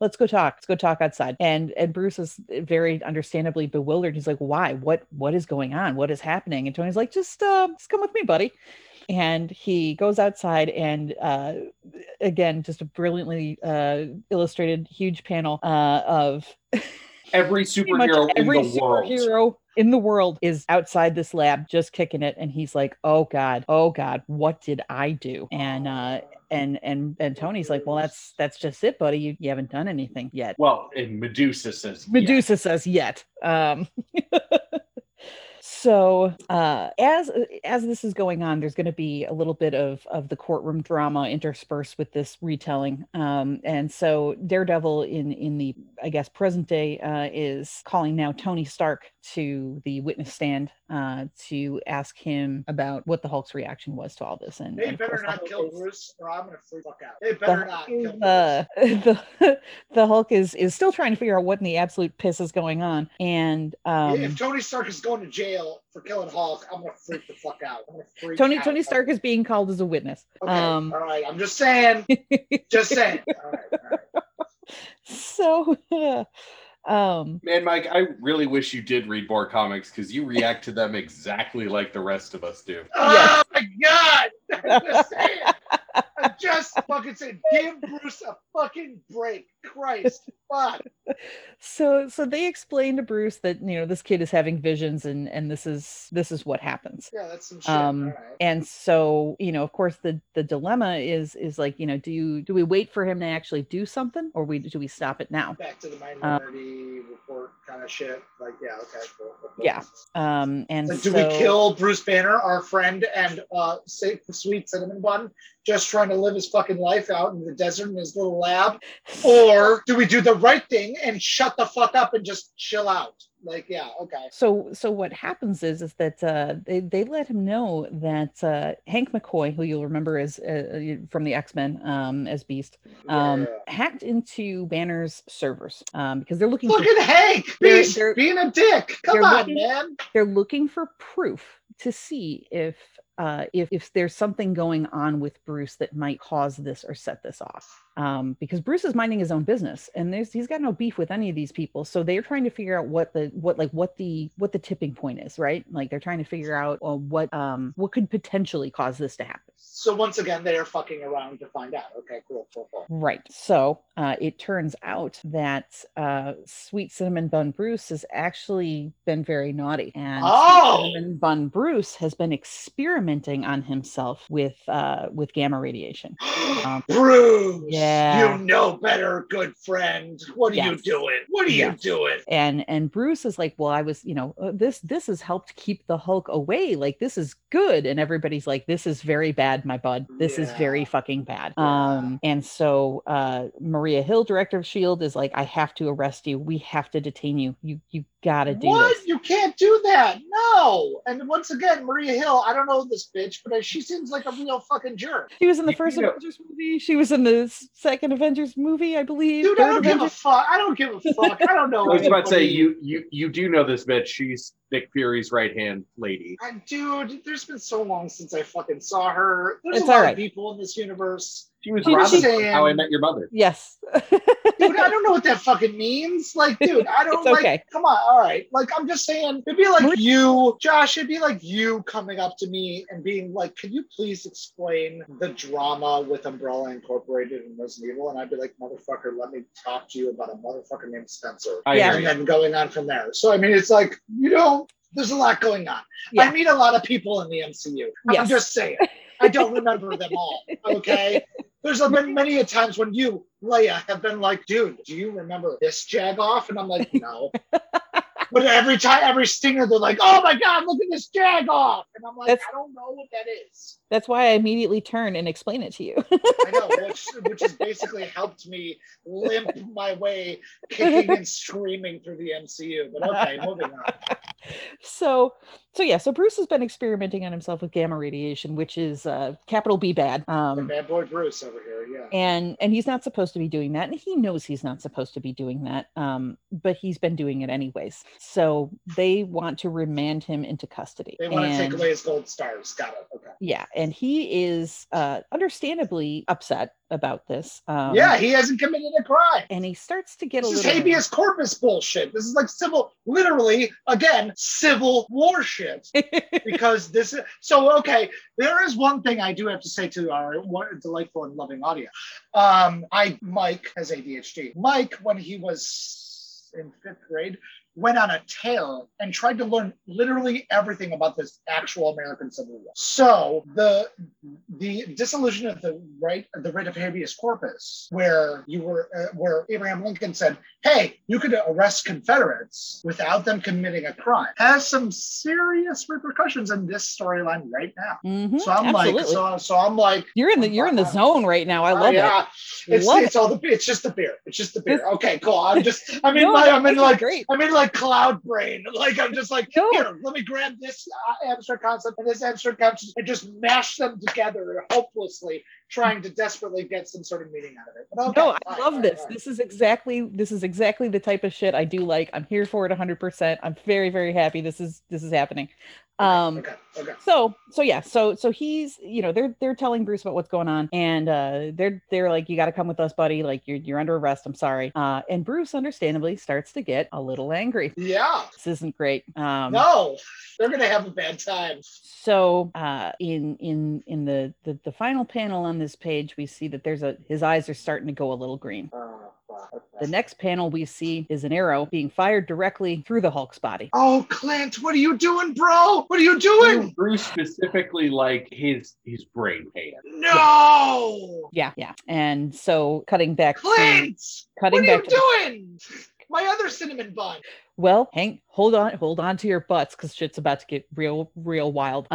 let's go talk. Let's go talk outside. And Bruce is very understandably bewildered. He's like, why? What is going on? What is happening? And Tony's like, just come with me, buddy. And he goes outside, and again, just a brilliantly illustrated huge panel of every superhero in the world. In the world is outside this lab just kicking it, and he's like, oh god, what did I do? And Tony's like, well, that's just it, buddy, you haven't done anything yet. Well, and Medusa says yet. So as this is going on, there's going to be a little bit of the courtroom drama interspersed with this retelling. And so Daredevil in the, I guess, present day is calling now Tony Stark to the witness stand to ask him about what the Hulk's reaction was to all this. And they better not kill Bruce, or I'm going to freak out. They better not kill Bruce. The Hulk is still trying to figure out what in the absolute piss is going on. And if Tony Stark is going to jail for killing Hulk, I'm gonna freak the fuck out. Tony Stark is being called as a witness. Okay. All right, I'm just saying. All right. So man, Mike, I really wish you did read more comics, because you react to them exactly like the rest of us do. Oh yes. My god! I'm just saying. I'm just fucking saying, give Bruce a fucking break. Christ, fuck. So they explain to Bruce that, you know, this kid is having visions and this is what happens. Yeah, that's some shit. All right. And so, you know, of course the dilemma is like, you know, do we wait for him to actually do something, or do we stop it now? Back to the minority report kind of shit. Like, yeah, okay, cool. Yeah. And so do we kill Bruce Banner, our friend, and save the sweet cinnamon bun, just trying to live his fucking life out in the desert in his little lab? Or do we do the right thing and shut the fuck up and just chill out? Like, yeah, okay. So what happens is that they let him know that Hank McCoy, who you'll remember as from the X-Men as Beast, hacked into Banner's servers because they're looking. Look at Hank, Beast, they're being a dick. Come on, man. They're looking for proof to see if there's something going on with Bruce that might cause this or set this off. Because Bruce is minding his own business and he's got no beef with any of these people. So they're trying to figure out what the tipping point is, right? Like they're trying to figure out what could potentially cause this to happen. So once again, they are fucking around to find out. Okay, cool. Right. So it turns out that Sweet Cinnamon Bun Bruce has actually been very naughty. And Sweet Cinnamon Bun Bruce has been experimenting on himself with gamma radiation. Bruce! Yeah. You know better, good friend. What are you doing? What are you doing? And Bruce is like, well, I was, you know, this has helped keep the Hulk away. Like, this is good. And everybody's like, this is very bad, my bud. This is very fucking bad. And so Maria Hill, director of S.H.I.E.L.D., is like, I have to arrest you. We have to detain you. You gotta do this. You can't do that. No. And once again, Maria Hill, I don't know this bitch, but she seems like a real fucking jerk. She was in the first Avengers movie. She was in the second Avengers movie, I believe. Dude, I don't give a fuck. I don't know. I was about to say, you do know this bitch. She's Nick Fury's right-hand lady. Dude, there's been so long since I fucking saw her. There's a lot of people in this universe. She was Robin from How I Met Your Mother. Yes. Dude, I don't know what that fucking means. Like, dude, I don't come on, all right. Like, I'm just saying, it'd be like you, Josh, it'd be like you coming up to me and being like, can you please explain the drama with Umbrella Incorporated and Resident Evil? And I'd be like, motherfucker, let me talk to you about a motherfucker named Spencer. And then going on from there. So, I mean, it's like, you know, there's a lot going on. Yeah. I meet a lot of people in the MCU. Yes. I'm just saying. I don't remember them all, okay? There's been many a times when you, Leia, have been like, dude, do you remember this jagoff? And I'm like, no. But every time, every stinger, they're like, oh my God, look at this jagoff. And I'm like, I don't know what that is. That's why I immediately turn and explain it to you. I know, which has basically helped me limp my way, kicking and screaming through the MCU. But okay, moving on. So Bruce has been experimenting on himself with gamma radiation, which is capital B bad. The bad boy Bruce over here, yeah. And he's not supposed to be doing that. And he knows he's not supposed to be doing that. But he's been doing it anyways. So they want to remand him into custody. They want to take away his gold stars. Got it. Okay. Yeah. And he is understandably upset about this. He hasn't committed a crime. And he starts to get this is habeas corpus bullshit. This is like civil war shit. Because this is... So, okay, there is one thing I do have to say to our delightful and loving audience. Mike has ADHD. Mike, when he was in fifth grade... went on a tear and tried to learn literally everything about this actual American Civil War. So the dissolution of the right of habeas corpus, where Abraham Lincoln said, "Hey, you could arrest Confederates without them committing a crime," has some serious repercussions in this storyline right now. Mm-hmm, so I'm absolutely. you're in the zone right now. I love it. It's just the beer. It's just the beer. Okay, cool. I'm in like cloud brain. Like, I'm just like, here, let me grab this abstract concept and this abstract concept and just mash them together hopelessly, trying to desperately get some sort of meaning out of it. But okay, I love this. Right. This is exactly the type of shit I do like. I'm here for it 100%. I'm very, very happy this is happening. Okay. So he's, you know, they're telling Bruce about what's going on, and they're like, you got to come with us, buddy. Like, you're under arrest. I'm sorry. And Bruce, understandably, starts to get a little angry. Yeah, this isn't great. No, they're gonna have a bad time. So in the final panel on this page, we see that his eyes are starting to go a little green. The next panel we see is an arrow being fired directly through the Hulk's body. Oh, Clint, what are you doing, bro? What are you doing? Bruce specifically, like, his brain pan. No! Yeah. And so cutting back... Clint! What are you doing? My other cinnamon bun! Well, Hank, hold on to your butts, because shit's about to get real wild.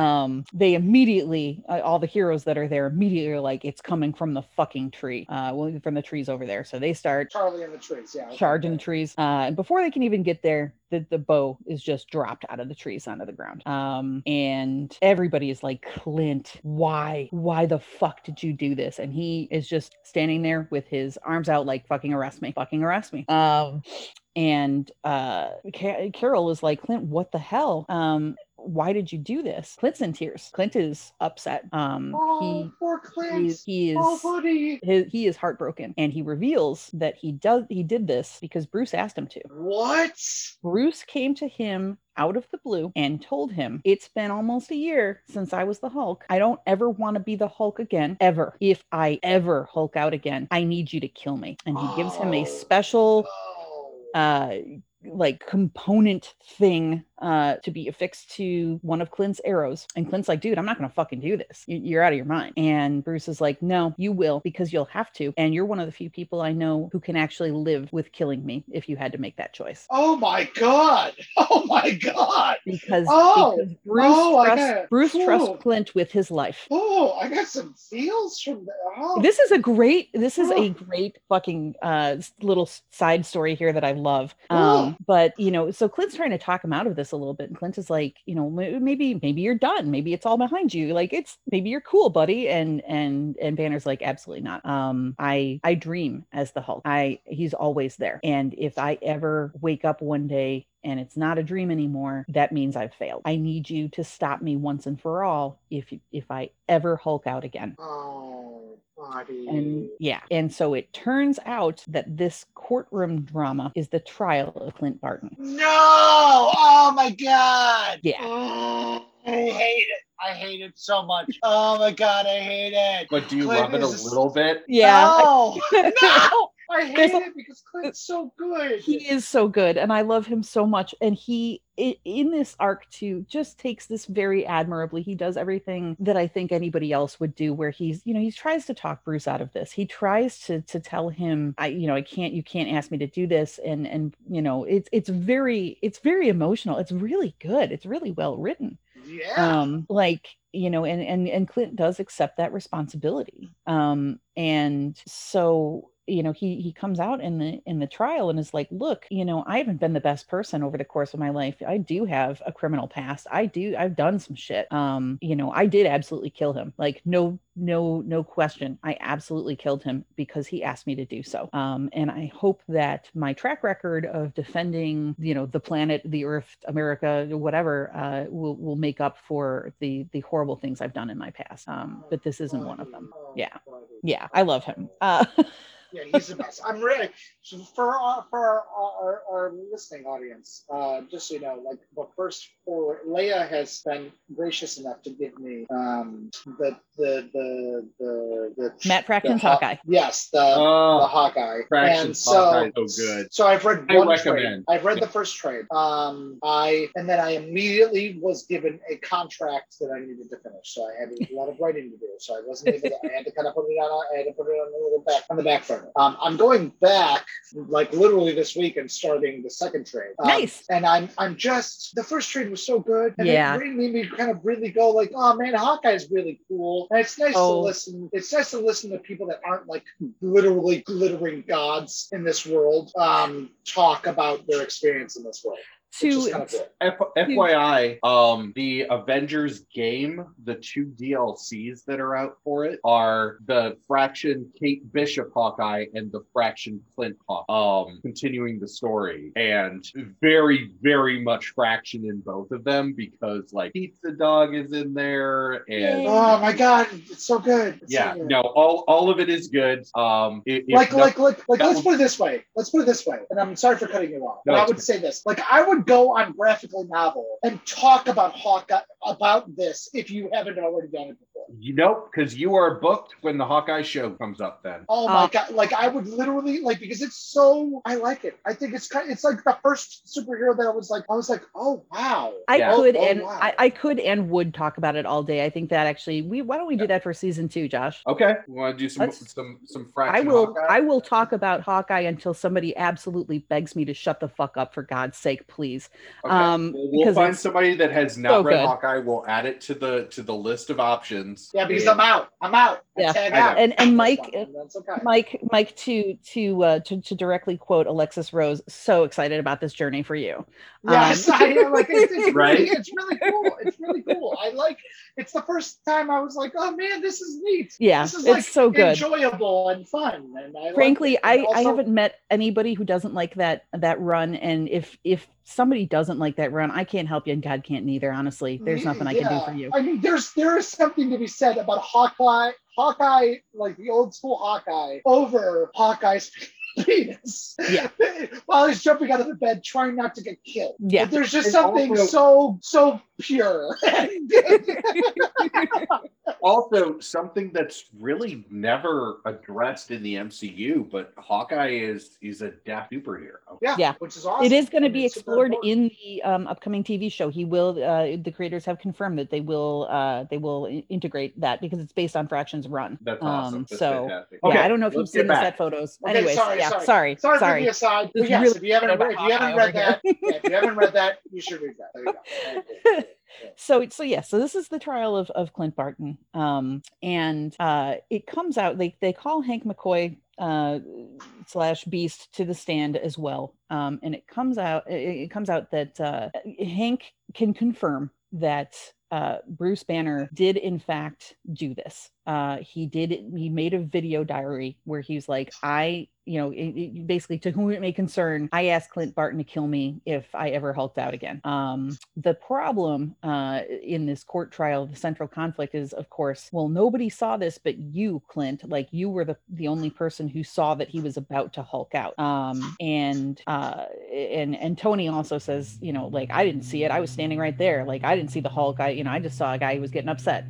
They immediately, all the heroes that are there immediately are like, it's coming from the fucking tree. From the trees over there. So they start... Charlie and the trees, yeah. Charging the trees. And before they can even get there, the bow is just dropped out of the trees onto the ground. And everybody is like, Clint, why? Why the fuck did you do this? And he is just standing there with his arms out like, fucking arrest me. And Carol is like, Clint, what the hell? Why did you do this? Clint's in tears. Clint is upset. Poor Clint. He is. Oh, buddy. He is heartbroken, and he reveals that he did this because Bruce asked him to. What? Bruce came to him out of the blue and told him, it's been almost a year since I was the Hulk. I don't ever want to be the Hulk again, ever. If I ever Hulk out again, I need you to kill me. And he gives him a special... like component thing to be affixed to one of Clint's arrows. And Clint's like, dude, I'm not going to fucking do this. You're out of your mind. And Bruce is like, no, you will, because you'll have to. And you're one of the few people I know who can actually live with killing me if you had to make that choice. Oh my God. Because Bruce trusts Clint with his life. Oh, I got some feels from that. Oh. This is a great fucking little side story here that I love. But, you know, so Clint's trying to talk him out of this a little bit. And Clint is like, you know, maybe you're done. Maybe it's all behind you. Like, maybe you're cool, buddy. And Banner's like, absolutely not. I dream as the Hulk. He's always there. And if I ever wake up one day and it's not a dream anymore, that means I've failed. I need you to stop me once and for all if I ever Hulk out again. Oh, buddy. And so it turns out that this courtroom drama is the trial of Clint Barton. No! Oh my God! Yeah. Oh, I hate it. I hate it so much. Oh my God, I hate it. But do you love it a little bit? Yeah. No! I hate it because Clint's so good. He is so good, and I love him so much. And he, in this arc too, just takes this very admirably. He does everything that I think anybody else would do, where he's, you know, he tries to talk Bruce out of this. He tries to tell him, you can't ask me to do this. And you know, it's very emotional. It's really good. It's really well written. Yeah. You know, and Clint does accept that responsibility. And so, you know, he comes out in the trial and is like, look, you know, I haven't been the best person over the course of my life. I do have a criminal past. I've done some shit. You know, I did absolutely kill him. Like, no question. I absolutely killed him because he asked me to do so. And I hope that my track record of defending, you know, the planet, the earth, America, whatever, will make up for the horrible things I've done in my past. But this isn't one of them. Yeah. Yeah. I love him. Yeah, he's the best. I'm really, for our listening audience, just so you know, like the first four, Leia has been gracious enough to give me the Matt Fraction's Hawkeye. Yes, the Hawkeye. Fraction's Hawkeye is so good. So I've read the first trade. And then I immediately was given a contract that I needed to finish. So I had a lot of writing to do. So I wasn't able to. I had to kind of put it on. I had to put it on a little back on the back burner. I'm going back like literally this week and starting the second trade. Nice. And I'm just, the first trade was so good. And yeah. It really made me kind of really go like, oh man, Hawkeye's really cool. And it's nice to listen. It's nice to listen to people that aren't like literally glittering gods in this world talk about their experience in this world. FYI, the Avengers game, the two DLCs that are out for it are the Fraction Kate Bishop Hawkeye and the Fraction Clint Hawkeye, continuing the story. And very, very much Fraction in both of them because, like, Pizza Dog is in there. And oh, my God. It's so good. All of it is good. Let's put it this way. And I'm sorry for cutting you off. No, but I would say this. Like, I would go on graphic novel and talk about Hawkeye about this if you haven't already done it before. Nope, because you are booked when the Hawkeye show comes up then. Oh my God. Like, I would literally, like, because it's so, I like it. I think it's kind of, it's like the first superhero that I was like, oh, wow. I could and would talk about it all day. I think that actually, why don't we do that for season 2, Josh? Okay. We want to do some fraction Hawkeye? I will talk about Hawkeye until somebody absolutely begs me to shut the fuck up, for God's sake, please. Okay. We'll find somebody that has not read Hawkeye. We'll add it to the list of options. Yeah, because I'm out. Yeah. And Mike, to directly quote Alexis Rose, so excited about this journey for you. Yes, I am. Like, it's really cool. I like. It's the first time I was like, oh man, this is neat. Yeah, this is, like, it's so good, enjoyable and fun. And I haven't met anybody who doesn't like that run. And if somebody doesn't like that run, I can't help you, and God can't neither. Honestly, there's nothing I can do for you. I mean, there is something to be said about Hawkeye, like the old school Hawkeye, over Hawkeye's penis. Yeah. While he's jumping out of the bed, trying not to get killed. Yeah. But there's just something so pure. Also, something that's really never addressed in the MCU, but Hawkeye is a deaf superhero. Yeah, which is awesome. It is going to be explored in the upcoming TV show. He will. The creators have confirmed that they will integrate that because it's based on Fraction's run. That's awesome. That's fantastic. Okay, I don't know if you've seen the set photos. Okay, anyways, sorry. For the aside. But yes, really, if you haven't read that, you should read that. There you go. There you go. So this is the trial of Clint Barton, and it comes out they call Hank McCoy / Beast to the stand as well, and it comes out that Hank can confirm that Bruce Banner did in fact do this. He made a video diary where he's like, basically, to whom it may concern, I asked Clint Barton to kill me if I ever hulked out again. The problem in this court trial, the central conflict is, of course, well, nobody saw this but you, Clint. Like, you were the only person who saw that he was about to hulk out. And Tony also says, like, I didn't see it. I was standing right there. Like, I didn't see the Hulk. I just saw a guy who was getting upset.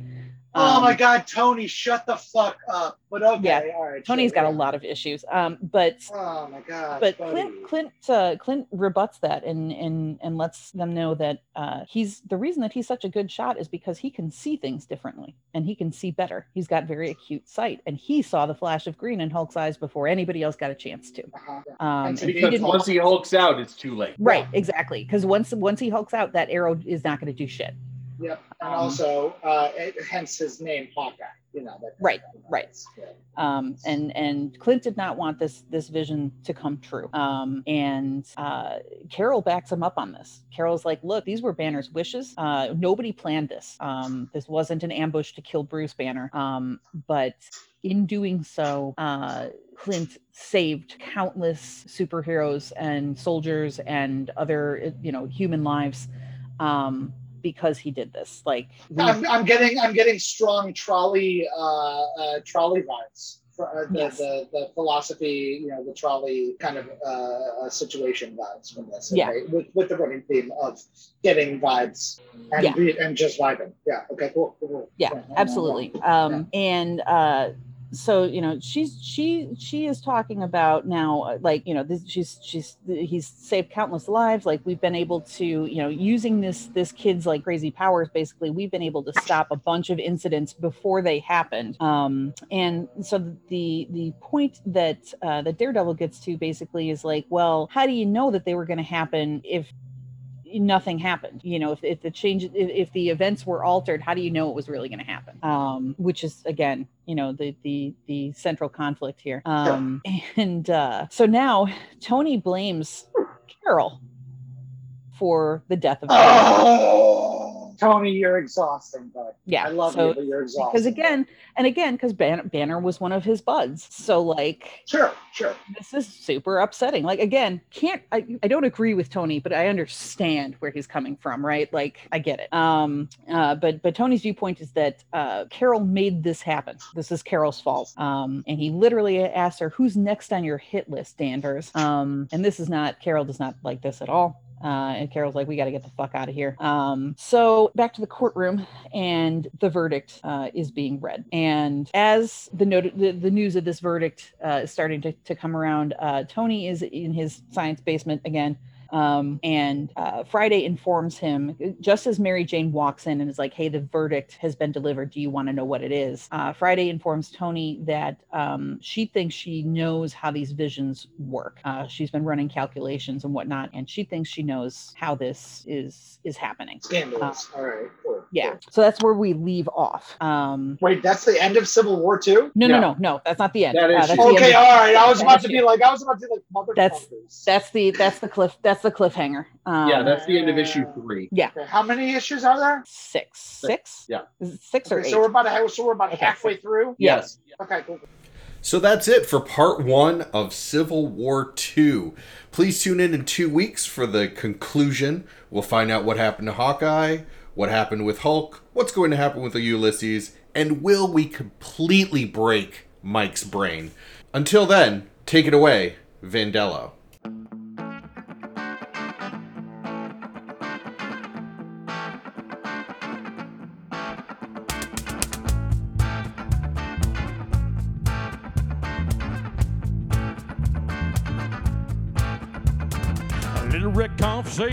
Oh my God, Tony, shut the fuck up. But okay, all right. Tony's got a lot of issues. But oh my God. But buddy. Clint rebuts that and lets them know that he's the reason that he's such a good shot is because he can see things differently and he can see better. He's got very acute sight, and he saw the flash of green in Hulk's eyes before anybody else got a chance to. Once he hulks out, it's too late. Right, exactly. Because once he hulks out, that arrow is not going to do shit. Yep, and also, hence his name, Hawkeye. Right. Yeah. And Clint did not want this vision to come true. And Carol backs him up on this. Carol's like, look, these were Banner's wishes. Nobody planned this. This wasn't an ambush to kill Bruce Banner. But in doing so, Clint saved countless superheroes and soldiers and other, human lives. Because he did this, like I'm getting strong trolley vibes. The philosophy, the trolley kind of situation vibes from this, okay? With the running theme of getting vibes and just vibing. Yeah. Okay. Cool. Yeah. Absolutely. So she is talking about now, like, he's saved countless lives. Like, we've been able to, using this kid's like crazy powers, basically we've been able to stop a bunch of incidents before they happened. And so the point that the Daredevil gets to basically is like, well, how do you know that they were going to happen if nothing happened? If the change, if the events were altered, how do you know it was really going to happen? Which is, again, the central conflict here. So now Tony blames Carol for the death of Tony, you're exhausting, but I love you, but you're exhausting. Because because Banner was one of his buds. So, like, sure. This is super upsetting. Like, again, I don't agree with Tony, but I understand where he's coming from, right? Like, I get it. But Tony's viewpoint is that Carol made this happen. This is Carol's fault. And he literally asked her, who's next on your hit list, Danvers? And this is not, Carol does not like this at all. And Carol's like, we got to get the fuck out of here. So back to the courtroom, and the verdict is being read. And as the news of this verdict is starting to come around, Tony is in his science basement again. And Friday informs him, just as Mary Jane walks in and is like, hey, the verdict has been delivered. Do you want to know what it is? Friday informs Tony that she thinks she knows how these visions work. She's been running calculations and whatnot, and she thinks she knows how this is happening. Scandalous. All right. Cool. Yeah. So that's where we leave off. Wait, that's the end of Civil War II? No. That's not the end. That is okay. All right. I was about to be like motherfuckers. That's the cliffhanger. Yeah, that's the end of issue 3. Yeah. Okay, how many issues are there? Six? Yeah. Six or eight. So we're about halfway through? Yes. Okay, cool. So that's it for part 1 of Civil War 2. Please tune in 2 weeks for the conclusion. We'll find out what happened to Hawkeye, what happened with Hulk, what's going to happen with the Ulysses, and will we completely break Mike's brain? Until then, take it away, Vandello.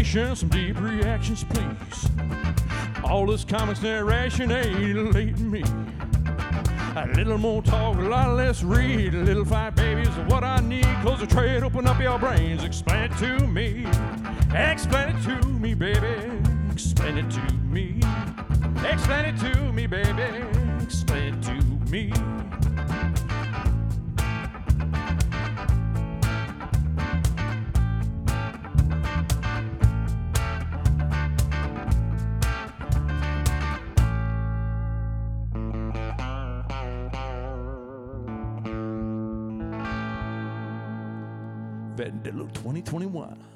Some deep reactions, please. All this comics narration ain't elating me. A little more talk, a lot less read. A little fight, baby, is what I need. Close the trade, open up your brains. Explain it to me. Explain it to me, baby. Explain it to me. Explain it to me, baby. Explain it to me. Vandello 2021.